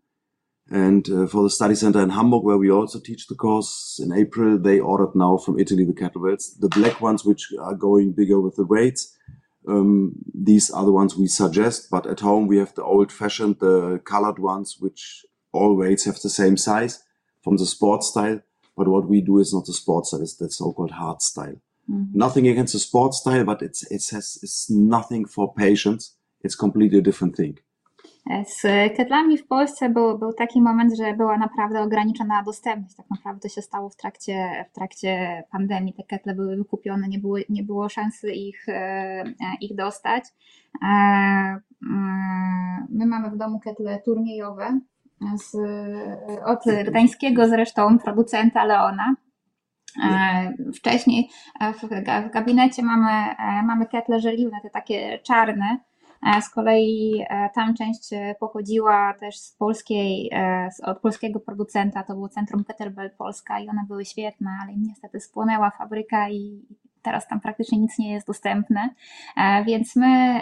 And uh, for the study center in Hamburg, where we also teach the course in April, they ordered now from Italy the kettlebells. The black ones, which are going bigger with the weights, um, these are the ones we suggest. But at home, we have the old-fashioned, the colored ones, which all weights have the same size from the sports style. But what we do is not the sports style, it's the so-called hard style. Mm-hmm. Nothing against the sport style, but it's it has it's nothing for patients. It's completely a different thing. Z ketlami w Polsce był, był taki moment, że była naprawdę ograniczona dostępność. Tak naprawdę to się stało w trakcie, w trakcie pandemii. Te ketle były wykupione, nie było, nie było szansy ich, ich dostać. My mamy w domu ketle turniejowe z, od gdańskiego zresztą producenta Leona. Wcześniej w gabinecie mamy, mamy ketle żeliwne, te takie czarne. Z kolei tam część pochodziła też z polskiej, od polskiego producenta, to było Centrum Kettlebell Polska i one były świetne, ale niestety spłonęła fabryka i teraz tam praktycznie nic nie jest dostępne, więc my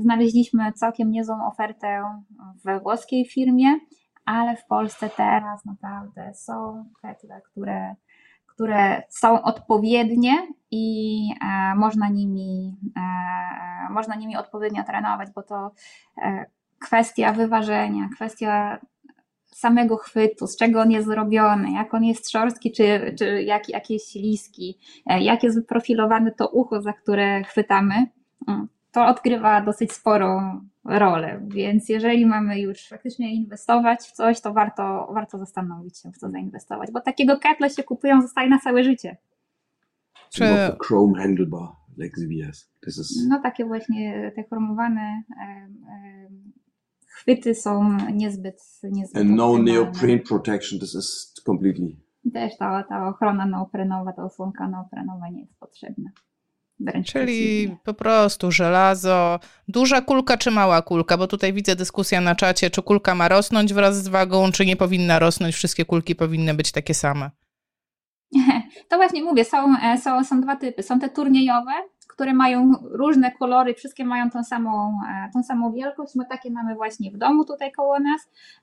znaleźliśmy całkiem niezłą ofertę we włoskiej firmie, ale w Polsce teraz naprawdę są ketle, które... które są odpowiednie i e, można nimi, e, można nimi odpowiednio trenować, bo to e, kwestia wyważenia, kwestia samego chwytu, z czego on jest zrobiony, jak on jest szorstki, czy, czy jak, jak jest śliski, e, jak jest wyprofilowane to ucho, za które chwytamy, to odgrywa dosyć sporą rolę, więc jeżeli mamy już faktycznie inwestować w coś, to warto, warto zastanowić się, w co zainwestować, bo takiego kettle się kupują, zostaje na całe życie. Czy... Chrome handlebar, like Z B S. Is... No takie właśnie te chromowane e, e, chwyty są niezbyt... niezbyt And no neoprene protection, this is completely... Też ta, ta ochrona neoprenowa, ta osłonka neoprenowa nie jest potrzebna. Czyli po prostu żelazo, duża kulka czy mała kulka, bo tutaj widzę dyskusję na czacie, czy kulka ma rosnąć wraz z wagą, czy nie powinna rosnąć, wszystkie kulki powinny być takie same. To właśnie mówię, są, są, są dwa typy, są te turniejowe, które mają różne kolory, wszystkie mają tą samą, tą samą wielkość, my takie mamy właśnie w domu tutaj koło nas,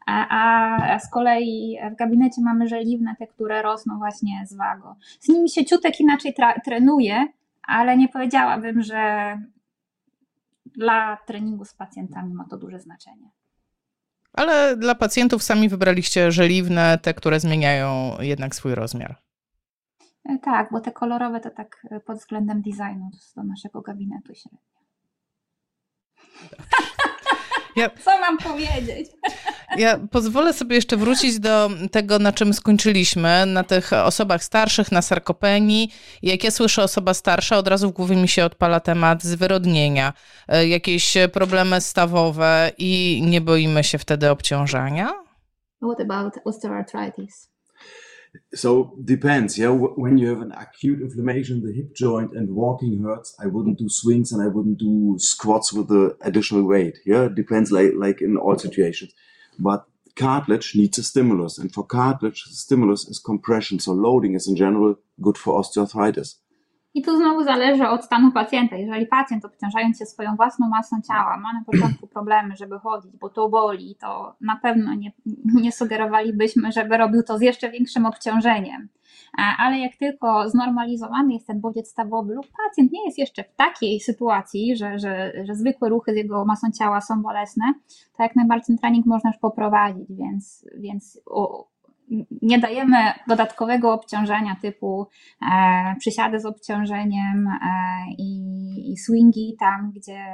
a, a z kolei w gabinecie mamy żeliwne, te, które rosną właśnie z wagą. Z nimi się ciutek inaczej tra- trenuje, ale nie powiedziałabym, że dla treningu z pacjentami ma to duże znaczenie. Ale dla pacjentów sami wybraliście żeliwne, te, które zmieniają jednak swój rozmiar. Tak, bo te kolorowe to tak pod względem designu do naszego gabinetu średnio. Ja, Co mam powiedzieć? Ja pozwolę sobie jeszcze wrócić do tego, na czym skończyliśmy, na tych osobach starszych, na sarkopenii. Jak ja słyszę osoba starsza, od razu w głowie mi się odpala temat zwyrodnienia, jakieś problemy stawowe i nie boimy się wtedy obciążania? What about osteoarthritis? So depends, yeah. When you have an acute inflammation in the hip joint and walking hurts, I wouldn't do swings and I wouldn't do squats with the additional weight. Yeah, depends like like in all situations. But cartilage needs a stimulus, and for cartilage, stimulus is compression. So loading is in general good for osteoarthritis. I tu znowu zależy od stanu pacjenta. Jeżeli pacjent, obciążając się swoją własną masą ciała, ma na początku problemy, żeby chodzić, bo to boli, to na pewno nie, nie sugerowalibyśmy, żeby robił to z jeszcze większym obciążeniem. Ale jak tylko znormalizowany jest ten bodziec stawowy lub pacjent nie jest jeszcze w takiej sytuacji, że, że, że zwykłe ruchy z jego masą ciała są bolesne, to jak najbardziej trening można już poprowadzić, więc... więc o, nie dajemy dodatkowego obciążenia typu e, przysiady z obciążeniem e, i, i swingi tam, gdzie,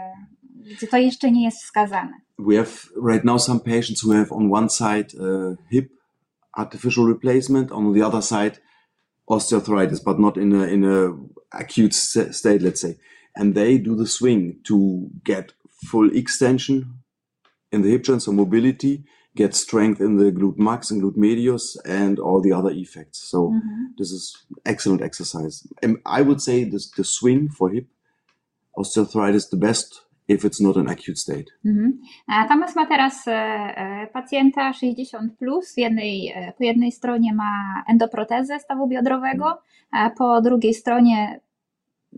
gdzie to jeszcze nie jest wskazane. We have right now some patients who have on one side uh, hip artificial replacement, on the other side osteoarthritis, but not in a, in a acute state, let's say. And they do the swing to get full extension in the hip joint, so mobility, get strength in the glute max and glute medius and all the other effects. So mm-hmm. This is excellent exercise. And I would say this, the swing for hip osteoarthritis the best if it's not an acute state. Mm-hmm. Thomas ma teraz e, pacjenta sześćdziesiąt plus, plus. Jednej, e, po jednej stronie ma endoprotezę stawu biodrowego, a po drugiej stronie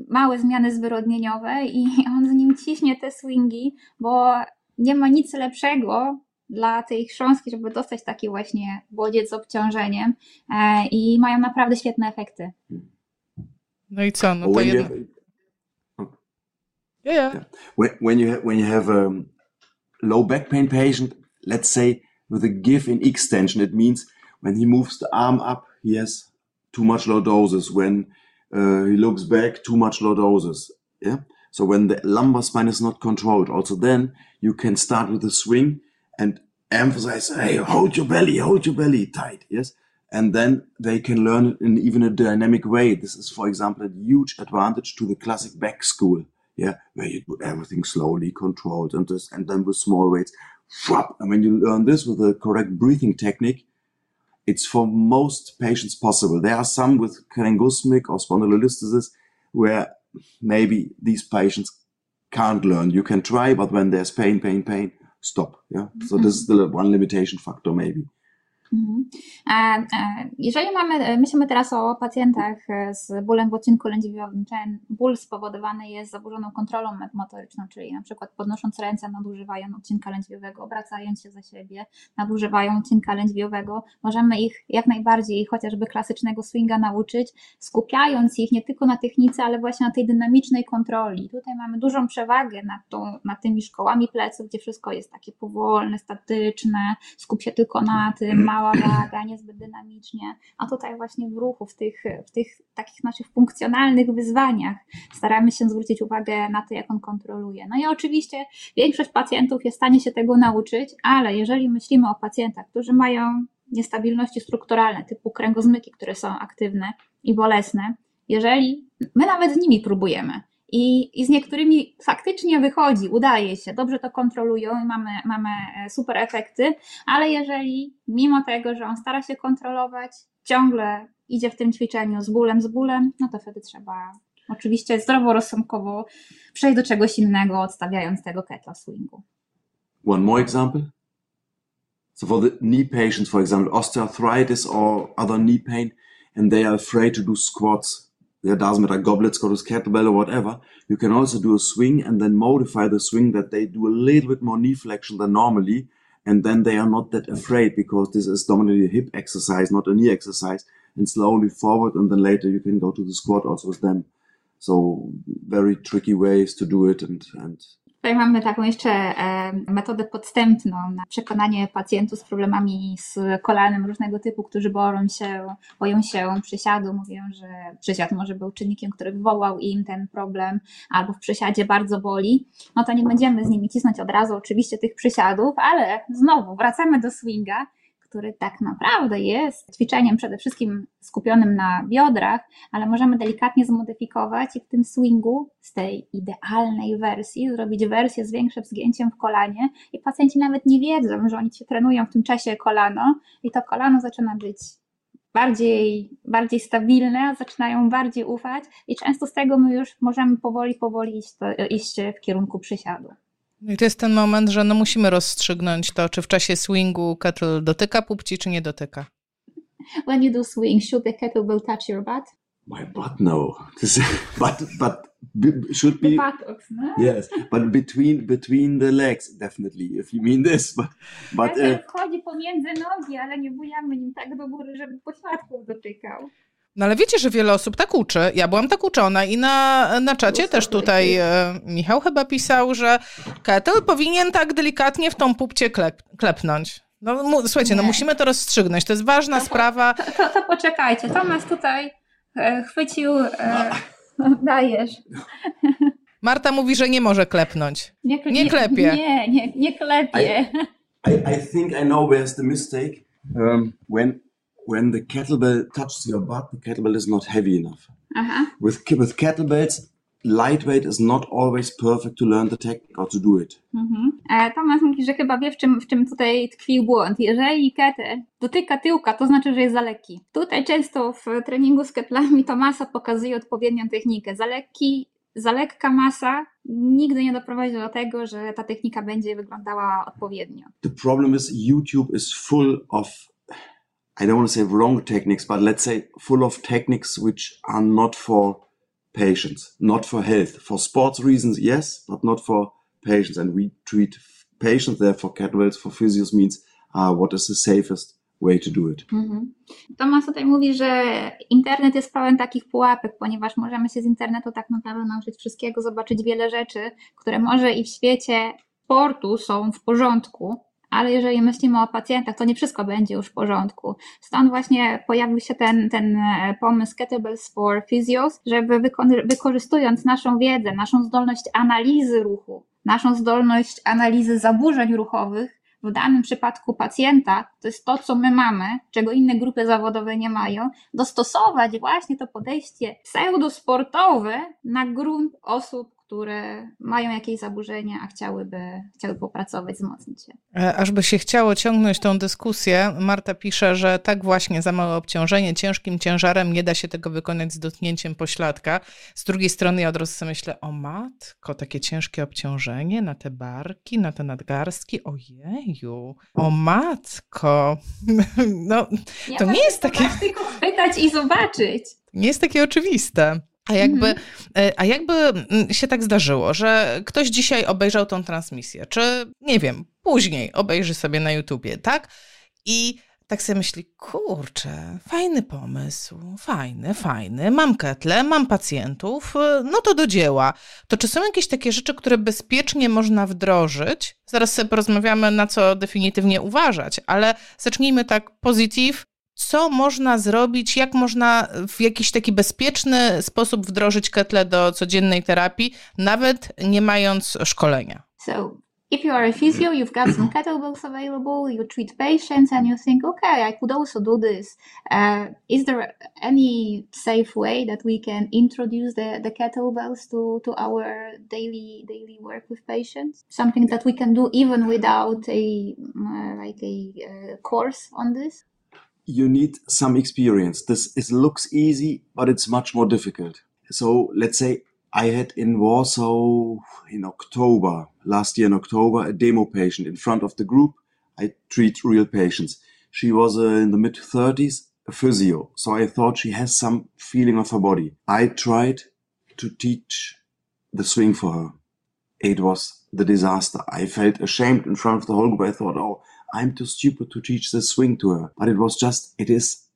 małe zmiany zwyrodnieniowe i on z nim ciśnie te swingi, bo nie ma nic lepszego dla tej chrząstki, żeby dostać taki właśnie bodziec z obciążeniem e, i mają naprawdę świetne efekty. No i co? No to jedno... Yeah, yeah. When, when, you have, when you have a low back pain patient, let's say with a give in extension, it means when he moves the arm up, he has too much lordosis. When uh, he looks back, too much lordosis. Yeah. So when the lumbar spine is not controlled, also then you can start with a swing and emphasize, hey, hold your belly, hold your belly tight. Yes. And then they can learn it in even a dynamic way. This is, for example, a huge advantage to the classic back school. Yeah. Where you do everything slowly controlled and this, and then with small weights. And when you learn this with the correct breathing technique, it's for most patients possible. There are some with kyphosmic or spondylolisthesis where maybe these patients can't learn. You can try, but when there's pain, pain, pain, stop. Yeah. So this is the one limitation factor maybe. Jeżeli mamy, myślimy teraz o pacjentach z bólem w odcinku lędźwiowym, ten ból spowodowany jest zaburzoną kontrolą motoryczną, czyli na przykład podnosząc ręce nadużywają odcinka lędźwiowego, obracając się za siebie, nadużywają odcinka lędźwiowego. Możemy ich jak najbardziej chociażby klasycznego swinga nauczyć, skupiając ich nie tylko na technice, ale właśnie na tej dynamicznej kontroli. Tutaj mamy dużą przewagę nad, tą, nad tymi szkołami pleców, gdzie wszystko jest takie powolne, statyczne, skup się tylko na tym, mała waga, niezbyt dynamicznie, a tutaj właśnie w ruchu, w tych, w tych takich naszych funkcjonalnych wyzwaniach staramy się zwrócić uwagę na to, jak on kontroluje. No i oczywiście większość pacjentów jest w stanie się tego nauczyć, ale jeżeli myślimy o pacjentach, którzy mają niestabilności strukturalne, typu kręgozmyki, które są aktywne i bolesne, jeżeli my nawet z nimi próbujemy, I, I z niektórymi faktycznie wychodzi, udaje się, dobrze to kontrolują i mamy, mamy super efekty, ale jeżeli mimo tego, że on stara się kontrolować, ciągle idzie w tym ćwiczeniu z bólem, z bólem, no to wtedy trzeba oczywiście zdroworozsądkowo przejść do czegoś innego, odstawiając tego kettle swingu. One more example. So for the knee patients, for example, osteoarthritis or other knee pain, and they are afraid to do squats. That doesn't matter, goblet squats, kettlebell or whatever. You can also do a swing and then modify the swing that they do a little bit more knee flexion than normally. And then they are not that afraid because this is dominantly a hip exercise, not a knee exercise. And slowly forward and then later you can go to the squat also with them. So very tricky ways to do it and... and Tutaj mamy taką jeszcze metodę podstępną na przekonanie pacjentów z problemami z kolanem różnego typu, którzy boją się, boją się przysiadu, mówią, że przysiad może był czynnikiem, który wywołał im ten problem, albo w przysiadzie bardzo boli, no to nie będziemy z nimi cisnąć od razu oczywiście tych przysiadów, ale znowu wracamy do swinga, który tak naprawdę jest ćwiczeniem przede wszystkim skupionym na biodrach, ale możemy delikatnie zmodyfikować i w tym swingu z tej idealnej wersji zrobić wersję z większym zgięciem w kolanie i pacjenci nawet nie wiedzą, że oni się trenują w tym czasie kolano i to kolano zaczyna być bardziej, bardziej stabilne, zaczynają bardziej ufać i często z tego my już możemy powoli, powoli iść, iść w kierunku przysiadu. I to jest ten moment, że no musimy rozstrzygnąć to, czy w czasie swingu kettle dotyka pupci, czy nie dotyka. When you do swing, should the kettlebell touch your butt? My butt, no. This, but but should be... The buttocks, no? Yes, but between between the legs, definitely, if you mean this. But, but uh, wchodzi pomiędzy nogi, ale nie bujamy nim tak do góry, żeby pośladków dotykał. No ale wiecie, że wiele osób tak uczy. Ja byłam tak uczona i na, na czacie też tutaj e, Michał chyba pisał, że kettle powinien tak delikatnie w tą pupcie klep, klepnąć. No mu, słuchajcie, nie. no musimy to rozstrzygnąć, to jest ważna to, sprawa. To, to, to poczekajcie, Tomasz tutaj e, chwycił, e, dajesz. Marta mówi, że nie może klepnąć. Nie, kle- nie klepie. Nie, nie, nie klepie. I, I, I think I know where's the mistake. Um, when... When the kettlebell touches your butt, the kettlebell is not heavy enough. Uh-huh. With with kettlebells, lightweight is not always perfect to learn the technique or to do it. Mhm. Tomasz mówi, że chyba wie, w czym, w czym tutaj tkwi błąd. Jeżeli kettle dotyka tyłka, to znaczy, że jest za lekki. Tutaj często w treningu z kettlami Tomasa pokazuje odpowiednią technikę. Za lekki, za lekka masa nigdy nie doprowadzi do tego, że ta technika będzie wyglądała odpowiednio. The problem is YouTube is full of... I don't want to say wrong techniques, but let's say full of techniques which are not for patients, not for health. For sports reasons, yes, but not for patients. And we treat patients, therefore kettlebells for physios means uh, what is the safest way to do it. Mm-hmm. Tomasz tutaj mówi, że internet jest pełen takich pułapek, ponieważ możemy się z internetu tak naprawdę nauczyć wszystkiego, zobaczyć wiele rzeczy, które może i w świecie sportu są w porządku, ale jeżeli myślimy o pacjentach, to nie wszystko będzie już w porządku. Stąd właśnie pojawił się ten, ten pomysł Kettlebells for Physios, żeby wykony, wykorzystując naszą wiedzę, naszą zdolność analizy ruchu, naszą zdolność analizy zaburzeń ruchowych, w danym przypadku pacjenta, to jest to, co my mamy, czego inne grupy zawodowe nie mają, dostosować właśnie to podejście pseudosportowe na grunt osób, które mają jakieś zaburzenia, a chciałyby, chciałyby popracować, wzmocnić się. Aż by się chciało ciągnąć tą dyskusję, Marta pisze, że tak właśnie za małe obciążenie, ciężkim ciężarem nie da się tego wykonać z dotknięciem pośladka. Z drugiej strony ja od razu sobie myślę, o matko, takie ciężkie obciążenie na te barki, na te nadgarstki, ojeju, o matko. No, ja to nie jest takie... tylko pytać i zobaczyć. Nie jest takie oczywiste. A jakby, mhm. a jakby się tak zdarzyło, że ktoś dzisiaj obejrzał tą transmisję, czy nie wiem, później obejrzy sobie na YouTubie, tak? I tak sobie myśli, kurczę, fajny pomysł, fajny, fajny, mam ketle, mam pacjentów, no to do dzieła. To czy są jakieś takie rzeczy, które bezpiecznie można wdrożyć? Zaraz sobie porozmawiamy, na co definitywnie uważać, ale zacznijmy tak pozytyw. Co można zrobić, jak można w jakiś taki bezpieczny sposób wdrożyć ketle do codziennej terapii, nawet nie mając szkolenia? So, if you are a physio, you've got some kettlebells available, you treat patients and you think, okay, I could also do this. Uh, is there any safe way that we can introduce the, the kettlebells to, to our daily, daily work with patients? Something that we can do even without a, uh, like a uh, course on this? You need some experience. This is, looks easy, but it's much more difficult. So let's say I had in Warsaw in October, last year in October, a demo patient in front of the group. I treat real patients. She was uh, in the mid-thirties, a physio. So I thought she has some feeling of her body. I tried to teach the swing for her. It was the disaster. I felt ashamed in front of the whole group. I thought, oh, I'm too stupid to teach the swing to her. But it was just, it is,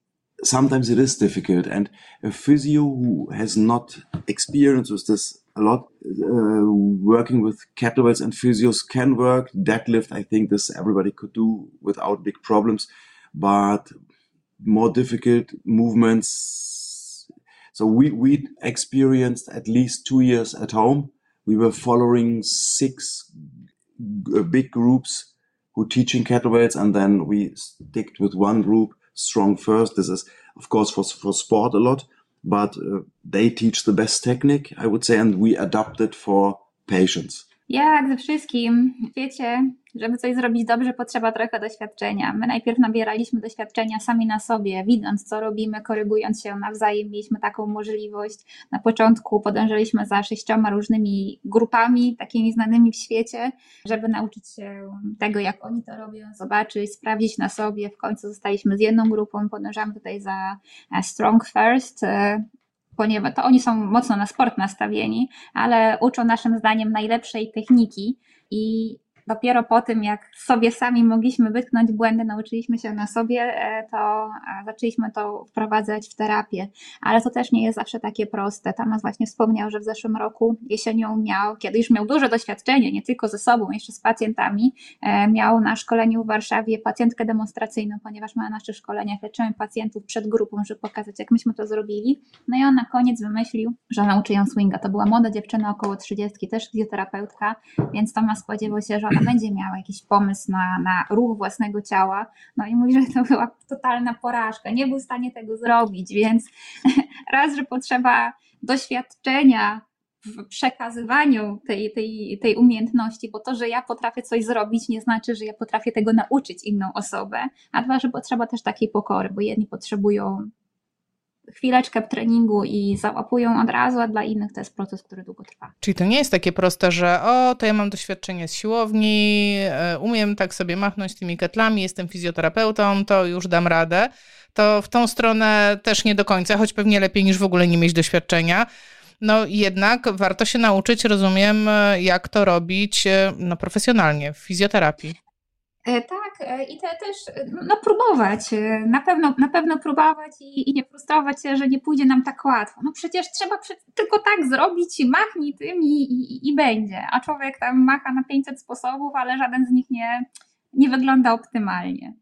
sometimes it is difficult. And a physio who has not experienced with this a lot, uh, working with kettlebells and physios can work. Deadlift, I think this everybody could do without big problems. But more difficult movements. So we, we experienced at least two years at home. We were following six g- big groups who teaching kettlebells, and then we sticked with one group, Strong First. This is, of course, for, for sport a lot, but uh, they teach the best technique, I would say, and we adapt it for patients. Jak ze wszystkim, wiecie, żeby coś zrobić dobrze, potrzeba trochę doświadczenia. My najpierw nabieraliśmy doświadczenia sami na sobie, widząc co robimy, korygując się nawzajem, mieliśmy taką możliwość. Na początku podążaliśmy za sześcioma różnymi grupami, takimi znanymi w świecie, żeby nauczyć się tego, jak oni to robią, zobaczyć, sprawdzić na sobie. W końcu zostaliśmy z jedną grupą, podążamy tutaj za Strong First, ponieważ to oni są mocno na sport nastawieni, ale uczą naszym zdaniem najlepszej techniki i dopiero po tym, jak sobie sami mogliśmy wytknąć błędy, nauczyliśmy się na sobie, to zaczęliśmy to wprowadzać w terapię. Ale to też nie jest zawsze takie proste. Thomas właśnie wspomniał, że w zeszłym roku jesienią miał, kiedy już miał duże doświadczenie, nie tylko ze sobą, jeszcze z pacjentami, miał na szkoleniu w Warszawie pacjentkę demonstracyjną, ponieważ my na naszych szkoleniach leczymy pacjentów przed grupą, żeby pokazać, jak myśmy to zrobili. No i on na koniec wymyślił, że nauczy ją swinga. To była młoda dziewczyna, około trzydziestki, też fizjoterapeutka, więc Thomas spodziewał się, że będzie miała jakiś pomysł na, na ruch własnego ciała, no i mówi, że to była totalna porażka, nie był w stanie tego zrobić, więc raz, że potrzeba doświadczenia w przekazywaniu tej, tej, tej umiejętności, bo to, że ja potrafię coś zrobić, nie znaczy, że ja potrafię tego nauczyć inną osobę, a dwa, że potrzeba też takiej pokory, bo jedni potrzebują chwileczkę treningu i załapują od razu, a dla innych to jest proces, który długo trwa. Czyli to nie jest takie proste, że o, to ja mam doświadczenie z siłowni, umiem tak sobie machnąć tymi ketlami, jestem fizjoterapeutą, to już dam radę. To w tą stronę też nie do końca, choć pewnie lepiej niż w ogóle nie mieć doświadczenia. No jednak warto się nauczyć, rozumiem, jak to robić no, profesjonalnie w fizjoterapii. Tak, i te też no, próbować, na pewno, na pewno próbować i, i nie frustrować się, że nie pójdzie nam tak łatwo. No przecież trzeba przy, tylko tak zrobić, machnij tym i, i, i będzie, a człowiek tam macha na pięćset sposobów, ale żaden z nich nie, nie wygląda optymalnie.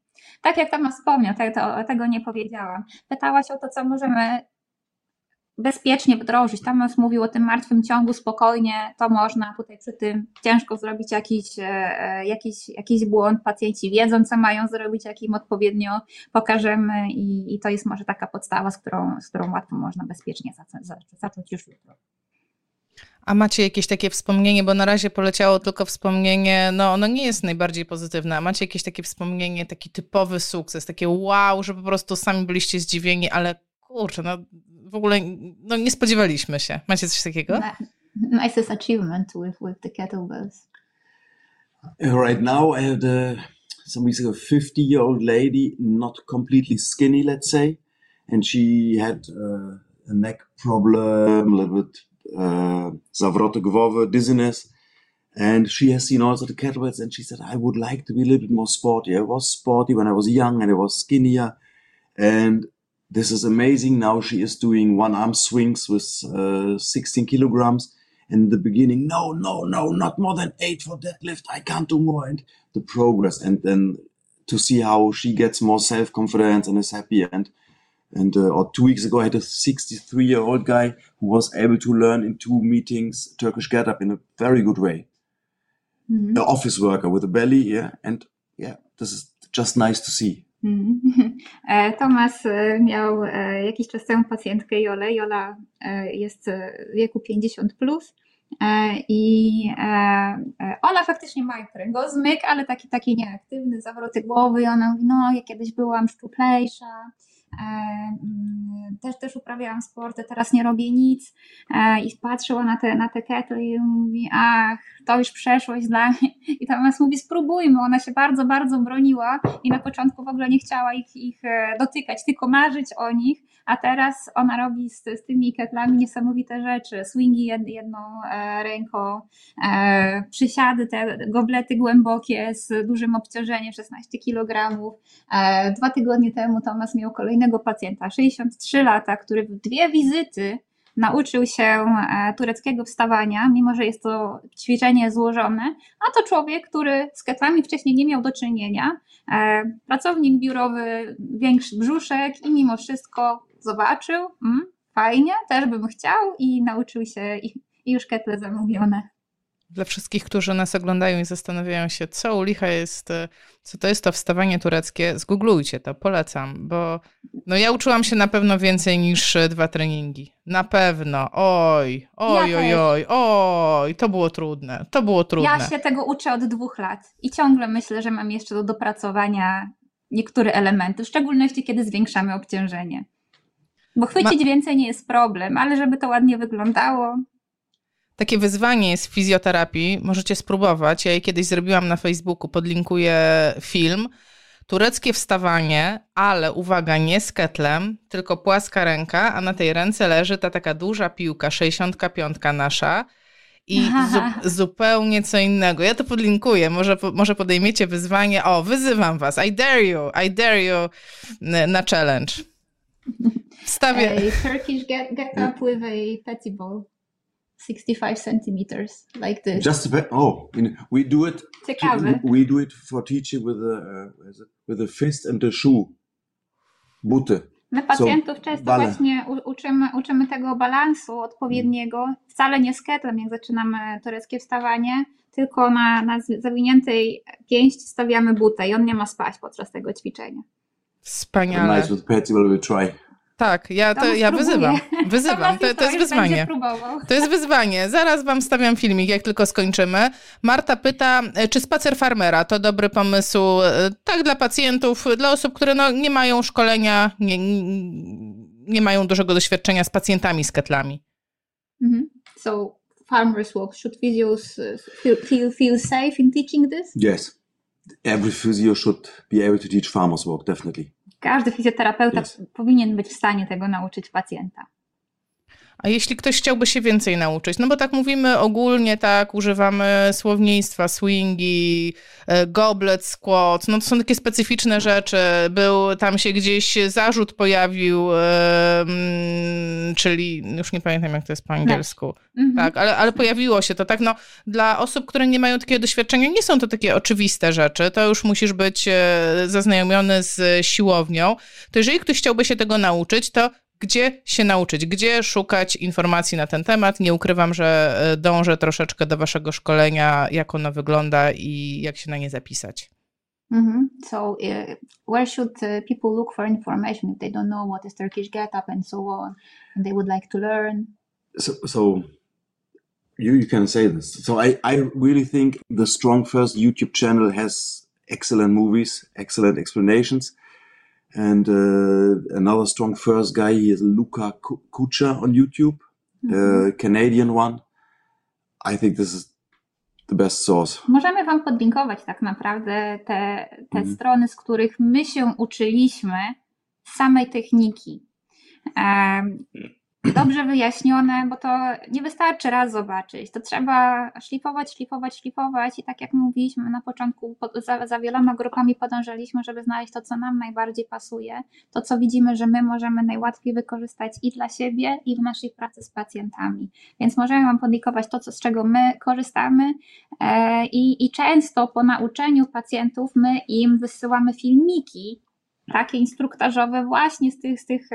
Tak jak Tomasz wspomniał, te, to, tego nie powiedziałam. Pytałaś o to, co możemy bezpiecznie wdrożyć. Tomasz mówił o tym martwym ciągu, spokojnie, to można tutaj przy tym ciężko zrobić jakiś, jakiś, jakiś błąd. Pacjenci wiedzą, co mają zrobić, jak im odpowiednio pokażemy i, i to jest może taka podstawa, z którą, z którą łatwo można bezpiecznie zacząć już jutro. A macie jakieś takie wspomnienie, bo na razie poleciało tylko wspomnienie, no ono nie jest najbardziej pozytywne, a macie jakieś takie wspomnienie, taki typowy sukces, takie wow, że po prostu sami byliście zdziwieni, ale kurczę, no w ogóle no, nie spodziewaliśmy się. Macie coś takiego? Nicest achievement with, with the kettlebells. Right now I had the, some weeks ago, fifty-year-old lady, not completely skinny, let's say, and she had uh, a neck problem, a little bit Uh, zawroty głowy, dizziness, and she has seen also the kettlebells and she said, I would like to be a little bit more sporty. I was sporty when I was young and I was skinnier, and this is amazing. Now she is doing one arm swings with uh, sixteen kilograms, and in the beginning, no, no, no, not more than eight for deadlift, I can't do more, and the progress, and then to see how she gets more self-confidence and is happy. And And uh, or two weeks ago, I had a sixty-three-year-old guy who was able to learn in two meetings Turkish get-up in a very good way. Mm-hmm. The office worker with a belly, yeah, and yeah, this is just nice to see. Mm-hmm. Tomasz miał jakiś czas temu pacjentkę Jolę. Jola jest w wieku pięćdziesiąt plus. I ona faktycznie ma kręgozmyk, ale taki, taki nieaktywny, zawroty głowy. I ona mówi, no ja kiedyś byłam szczuplejsza. Też, też uprawiałam sport, teraz nie robię nic, i patrzyła na te, na te kettle i mówi, ach, to już przeszłość dla mnie. I Thomas mówi, spróbujmy. Ona się bardzo, bardzo broniła i na początku w ogóle nie chciała ich, ich dotykać, tylko marzyć o nich, a teraz ona robi z, z tymi kettlami niesamowite rzeczy. Swingi jed, jedną ręką, przysiady, te goblety głębokie z dużym obciążeniem, szesnaście kilogramów. Dwa tygodnie temu Thomas miał kolejny pacjenta, sześćdziesiąt trzy lata, który w dwie wizyty nauczył się tureckiego wstawania, mimo że jest to ćwiczenie złożone, a to człowiek, który z ketlami wcześniej nie miał do czynienia, pracownik biurowy, większy brzuszek i mimo wszystko zobaczył, mm, fajnie, też bym chciał i nauczył się i, i już ketle zamówione. Dla wszystkich, którzy nas oglądają i zastanawiają się, co u licha jest, co to jest to wstawanie tureckie, zgooglujcie to, polecam, bo no ja uczyłam się na pewno więcej niż dwa treningi. Na pewno. Oj, oj, ja oj, oj, oj, to było trudne, to było trudne. Ja się tego uczę od dwóch lat i ciągle myślę, że mam jeszcze do dopracowania niektóre elementy, w szczególności kiedy zwiększamy obciążenie. Bo chwycić Ma... więcej nie jest problem, ale żeby to ładnie wyglądało. Takie wyzwanie jest w fizjoterapii, możecie spróbować, ja je kiedyś zrobiłam na Facebooku, podlinkuję film. Tureckie wstawanie, ale uwaga, nie z ketlem, tylko płaska ręka, a na tej ręce leży ta taka duża piłka, sześćdziesiątka piątka nasza i zu- zupełnie co innego. Ja to podlinkuję, może, może podejmiecie wyzwanie, o wyzywam was, I dare you, I dare you na challenge. Wstawię. A Turkish get, get up with a pettiball. sixty-five centimeters, like this. Just about, oh, we do it. Ciekawe. We do it for teaching with a uh, with a fist and a shoe. Buty. My pacjentów so, często balance. Właśnie uczymy, uczymy tego balansu odpowiedniego, wcale nie z ketlem, jak zaczynamy tureckie wstawanie, tylko na, na zawiniętej pięści stawiamy butę i on nie ma spaść podczas tego ćwiczenia. Wspaniale. Nice with Patty, will we try. Tak, ja, to, ja wyzywam, wyzywam. To, to jest wyzwanie. To jest wyzwanie. Zaraz wam stawiam filmik, jak tylko skończymy. Marta pyta, czy spacer farmera to dobry pomysł tak dla pacjentów, dla osób, które no, nie mają szkolenia, nie, nie mają dużego doświadczenia z pacjentami z ketlami. Mm-hmm. So farmers walk, should physios feel, feel, feel safe in teaching this? Yes. Every physio should be able to teach farmers walk, definitely. Każdy fizjoterapeuta yes. powinien być w stanie tego nauczyć pacjenta. A jeśli ktoś chciałby się więcej nauczyć, no bo tak mówimy ogólnie, tak, używamy słownictwa, swingi, goblet, squat, no to są takie specyficzne rzeczy. Był, tam się gdzieś zarzut pojawił, um, czyli już nie pamiętam, jak to jest po angielsku, tak, tak ale, ale pojawiło się to, tak, no dla osób, które nie mają takiego doświadczenia, nie są to takie oczywiste rzeczy, to już musisz być zaznajomiony z siłownią. To jeżeli ktoś chciałby się tego nauczyć, to gdzie się nauczyć, gdzie szukać informacji na ten temat. Nie ukrywam, że dążę troszeczkę do waszego szkolenia, jak ono wygląda i jak się na nie zapisać. Mm-hmm. So uh, where should people look for information if they don't know what is Turkish get-up and so on, and they would like to learn? So, so you, you can say this. So I, I really think the Strong First YouTube channel has excellent movies, excellent explanations. And uh, another Strong First guy, he is Luca Cuccia on YouTube, mm-hmm. uh, Canadian one. I think this is the best source. Możemy wam podlinkować tak naprawdę te, te mm-hmm. strony, z których my się uczyliśmy samej techniki. Um, dobrze wyjaśnione, bo to nie wystarczy raz zobaczyć. To trzeba szlifować, szlifować, szlifować i tak jak mówiliśmy na początku, pod, za, za wieloma grupami podążaliśmy, żeby znaleźć to, co nam najbardziej pasuje, to, co widzimy, że my możemy najłatwiej wykorzystać i dla siebie, i w naszej pracy z pacjentami. Więc możemy wam podlinkować to, co, z czego my korzystamy e, i, i często po nauczeniu pacjentów my im wysyłamy filmiki, takie instruktażowe właśnie z tych, z tych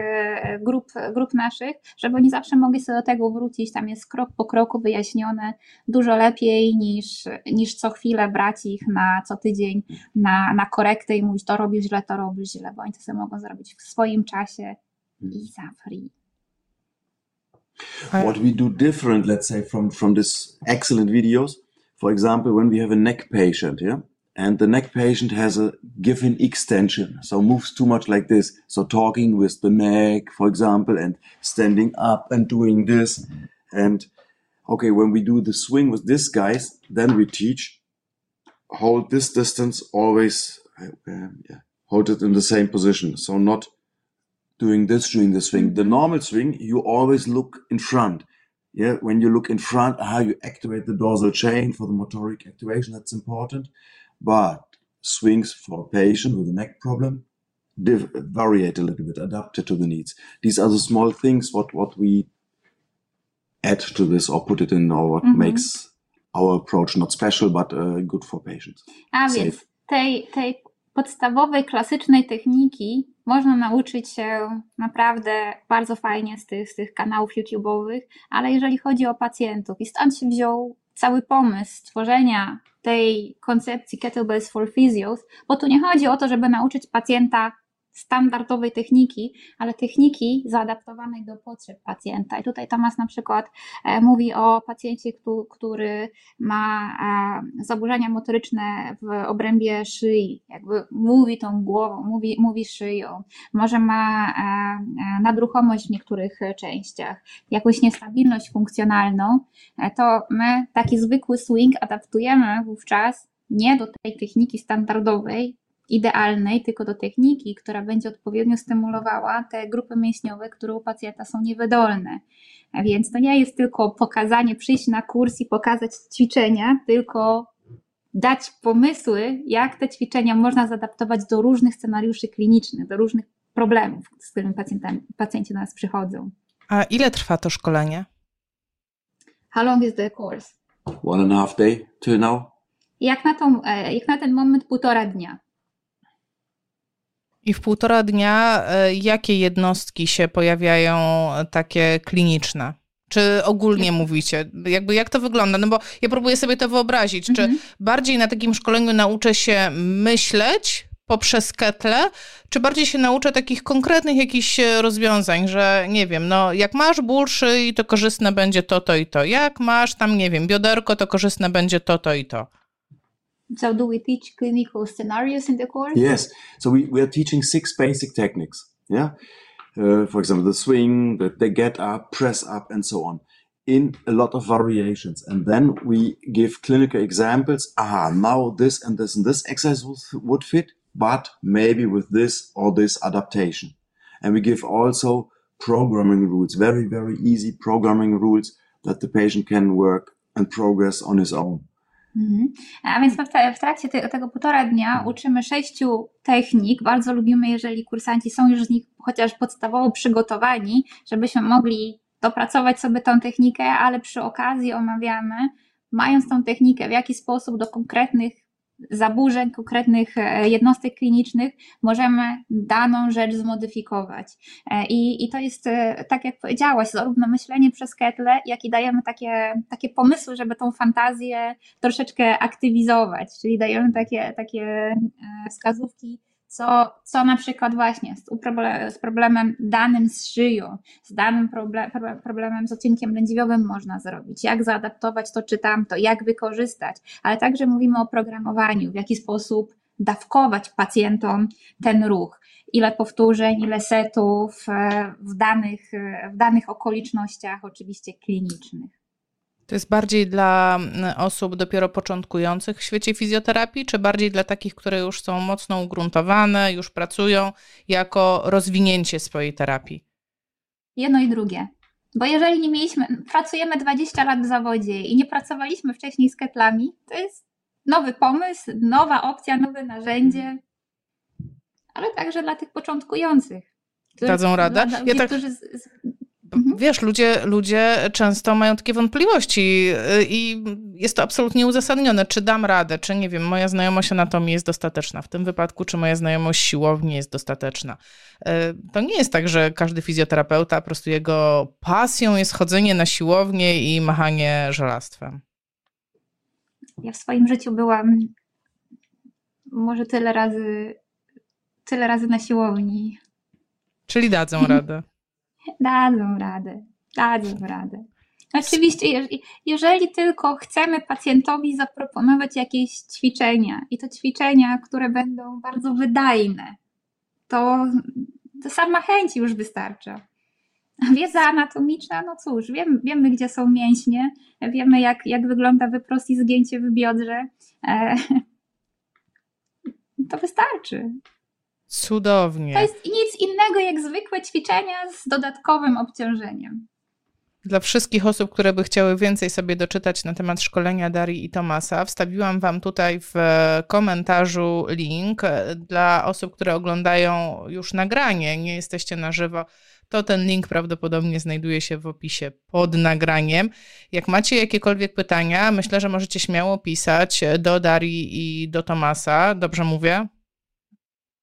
grup, grup naszych, żeby oni zawsze mogli sobie do tego wrócić, tam jest krok po kroku wyjaśnione dużo lepiej niż, niż co chwilę brać ich na co tydzień na, na korektę i mówić to robisz źle, to robisz źle, bo oni to sobie mogą zrobić w swoim czasie i za free. What we do different, let's say, from, from this excellent videos, for example, when we have a neck patient, yeah? And the neck patient has a given extension, so moves too much like this. So talking with the neck, for example, and standing up and doing this. And okay, when we do the swing with these guys, then we teach, hold this distance always, uh, yeah, hold it in the same position. So not doing this, doing the swing. The normal swing, you always look in front. Yeah, when you look in front, ah, you activate the dorsal chain for the motoric activation, that's important. But swings for a patient with a neck problem div- variate a little bit, adapted to the needs. These are the small things what, what we add to this or put it in or what mm-hmm. makes our approach not special but uh, good for patients. A safe. Więc tej, tej podstawowej, klasycznej techniki można nauczyć się naprawdę bardzo fajnie z tych, z tych kanałów YouTube'owych, ale jeżeli chodzi o pacjentów i stąd się wziął cały pomysł stworzenia tej koncepcji Kettlebells for Physios, bo tu nie chodzi o to, żeby nauczyć pacjenta standardowej techniki, ale techniki zaadaptowanej do potrzeb pacjenta. I tutaj Tomasz na przykład e, mówi o pacjencie, ktu, który ma e, zaburzenia motoryczne w obrębie szyi, jakby mówi tą głową, mówi, mówi szyją, może ma e, nadruchomość w niektórych częściach, jakąś niestabilność funkcjonalną, e, to my taki zwykły swing adaptujemy wówczas nie do tej techniki standardowej, idealnej, tylko do techniki, która będzie odpowiednio stymulowała te grupy mięśniowe, które u pacjenta są niewydolne. Więc to nie jest tylko pokazanie, przyjść na kurs i pokazać ćwiczenia, tylko dać pomysły, jak te ćwiczenia można zaadaptować do różnych scenariuszy klinicznych, do różnych problemów, z którymi pacjenci do nas przychodzą. A ile trwa to szkolenie? How long is the course? One and a half day till now. Jak na, tą, jak na ten moment półtora dnia. I w półtora dnia jakie jednostki się pojawiają takie kliniczne? Czy ogólnie mówicie? Jakby jak to wygląda? No bo ja próbuję sobie to wyobrazić. Mhm. Czy bardziej na takim szkoleniu nauczę się myśleć poprzez kettle, czy bardziej się nauczę takich konkretnych jakichś rozwiązań, że nie wiem, no jak masz ból szyi, to korzystne będzie to, to i to. Jak masz tam, nie wiem, bioderko, to korzystne będzie to, to i to. So do we teach clinical scenarios in the course? Yes. So we, we are teaching six basic techniques. Yeah. Uh, for example, the swing, the, the get up, press up, and so on, in a lot of variations. And then we give clinical examples. Ah, now this and this and this exercise would fit, but maybe with this or this adaptation. And we give also programming rules, very, very easy programming rules that the patient can work and progress on his own. Mhm. A więc w trakcie te, tego półtora dnia uczymy sześciu technik. Bardzo lubimy, jeżeli kursanci są już z nich chociaż podstawowo przygotowani, żebyśmy mogli dopracować sobie tą technikę, ale przy okazji omawiamy, mając tą technikę, w jaki sposób do konkretnych zaburzeń, konkretnych jednostek klinicznych możemy daną rzecz zmodyfikować. I, i to jest, tak jak powiedziałaś, zarówno myślenie przez kettle, jak i dajemy takie, takie pomysły, żeby tą fantazję troszeczkę aktywizować, czyli dajemy takie, takie wskazówki, Co, co na przykład właśnie z, uproble- z problemem danym z szyją, z danym proble- problemem z odcinkiem lędźwiowym można zrobić, jak zaadaptować to czy tamto, jak wykorzystać, ale także mówimy o programowaniu, w jaki sposób dawkować pacjentom ten ruch, ile powtórzeń, ile setów w danych, w danych okolicznościach oczywiście klinicznych. To jest bardziej dla osób dopiero początkujących w świecie fizjoterapii, czy bardziej dla takich, które już są mocno ugruntowane, już pracują jako rozwinięcie swojej terapii? Jedno i drugie. Bo jeżeli nie mieliśmy, pracujemy dwadzieścia lat w zawodzie i nie pracowaliśmy wcześniej z kettlami, to jest nowy pomysł, nowa opcja, nowe narzędzie, ale także dla tych początkujących. Którzy, Dadzą radę? Dla, ja tak... którzy z, z, Wiesz, ludzie, ludzie często mają takie wątpliwości i jest to absolutnie uzasadnione. Czy dam radę, czy nie wiem, moja znajomość anatomii jest dostateczna w tym wypadku, czy moja znajomość siłowni jest dostateczna. To nie jest tak, że każdy fizjoterapeuta, po prostu jego pasją jest chodzenie na siłownię i machanie żelastwem. Ja w swoim życiu byłam może tyle razy, tyle razy na siłowni. Czyli dadzą radę. Dadzą radę, dadzą radę. Oczywiście, jeżeli, jeżeli tylko chcemy pacjentowi zaproponować jakieś ćwiczenia i to ćwiczenia, które będą bardzo wydajne, to, to sama chęć już wystarcza. Wiedza anatomiczna, no cóż, wiemy, wiemy gdzie są mięśnie, wiemy jak, jak wygląda wyprost i zgięcie w biodrze. E, to wystarczy. Cudownie. To jest nic innego jak zwykłe ćwiczenia z dodatkowym obciążeniem. Dla wszystkich osób, które by chciały więcej sobie doczytać na temat szkolenia Darii i Thomasa, wstawiłam wam tutaj w komentarzu link. Dla osób, które oglądają już nagranie, nie jesteście na żywo, to ten link prawdopodobnie znajduje się w opisie pod nagraniem. Jak macie jakiekolwiek pytania, myślę, że możecie śmiało pisać do Darii i do Thomasa. Dobrze mówię?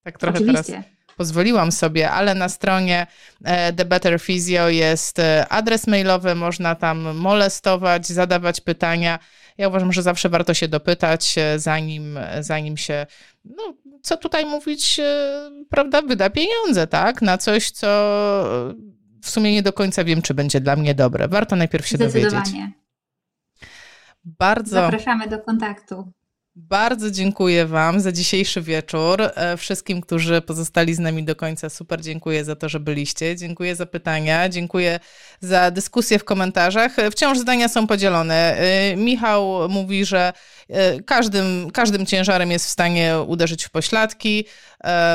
Tak trochę Oczywiście. Teraz pozwoliłam sobie, ale na stronie The Better Physio jest adres mailowy, można tam molestować, zadawać pytania. Ja uważam, że zawsze warto się dopytać, zanim, zanim się, no co tutaj mówić, prawda, wyda pieniądze, tak, na coś, co w sumie nie do końca wiem, czy będzie dla mnie dobre. Warto najpierw się dowiedzieć. Zdecydowanie. Bardzo. Zapraszamy do kontaktu. Bardzo dziękuję wam za dzisiejszy wieczór. Wszystkim, którzy pozostali z nami do końca, super dziękuję za to, że byliście. Dziękuję za pytania, dziękuję za dyskusję w komentarzach. Wciąż zdania są podzielone. Michał mówi, że każdym, każdym ciężarem jest w stanie uderzyć w pośladki.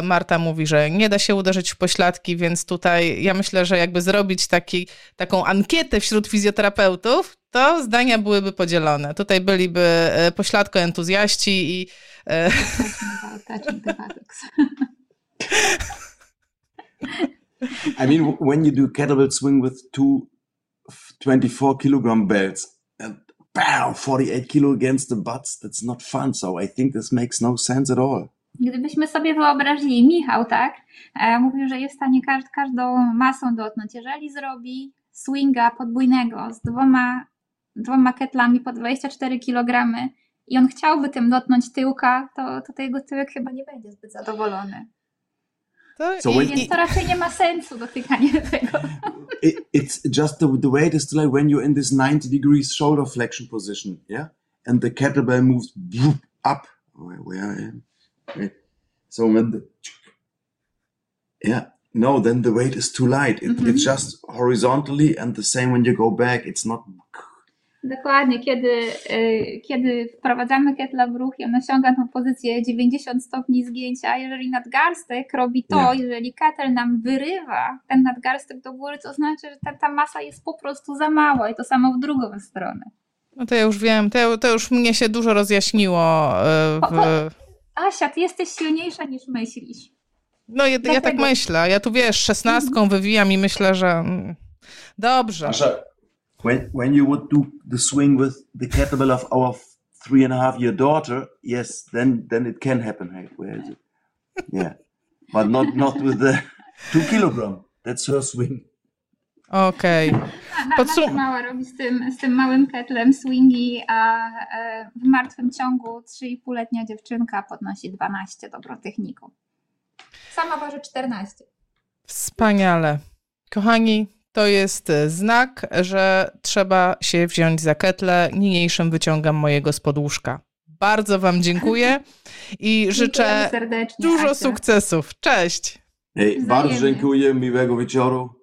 Marta mówi, że nie da się uderzyć w pośladki, więc tutaj ja myślę, że jakby zrobić taki, taką ankietę wśród fizjoterapeutów, to zdania byłyby podzielone. Tutaj byliby pośladkoentuzjaści i... I mean, when you do kettlebell swing with two twenty-four kilogram belts and pow, forty-eight kilo against the butts, that's not fun, so I think this makes no sense at all. Gdybyśmy sobie wyobrazili, Michał, tak, mówił, że jest w stanie każdą masą dotknąć. Jeżeli zrobi swinga podbójnego z dwoma dwoma ketlami po dwadzieścia cztery kilogramy i on chciałby tym dotknąć tyłka, to, to jego tyłek chyba nie będzie zbyt zadowolony. So when, Więc to raczej nie ma sensu dotykanie tego. It, it's just the, the way it is like when you're in this ninety degrees shoulder flexion position, yeah? And the kettlebell moves up. Where I am. So when the... Yeah. No, then the weight is too light. It, mm-hmm. It's just horizontally and the same when you go back. It's not... Dokładnie, kiedy, kiedy wprowadzamy ketla w ruch, on osiąga tą pozycję dziewięćdziesiąt stopni zgięcia. Jeżeli nadgarstek robi to, nie. jeżeli ketel nam wyrywa ten nadgarstek do góry, to znaczy, że ta, ta masa jest po prostu za mała i to samo w drugą stronę. No to ja już wiem, to, to już mnie się dużo rozjaśniło. W... O, o, Asia, ty jesteś silniejsza niż myślisz. No ja, ja tak myślę, ja tu wiesz, szesnastką wywijam i myślę, że dobrze. Asia, when, when you would do the swing with the kettlebell of our three and a half year daughter, yes, then, then it can happen. Hey, where is it? Yeah, but not, not with the two kilogram, that's her swing. Okej. Okay. Podsum- mała robi z tym, z tym małym ketlem swingi, a w martwym ciągu trzy i pół letnia dziewczynka podnosi dwanaście dobrotechniku. Sama waży czternaście. Wspaniale. Kochani, to jest znak, że trzeba się wziąć za ketle. Niniejszym wyciągam mojego spod łóżka. Bardzo wam dziękuję i życzę dużo Asia. Sukcesów. Cześć. Hey, bardzo dziękuję, miłego wieczoru.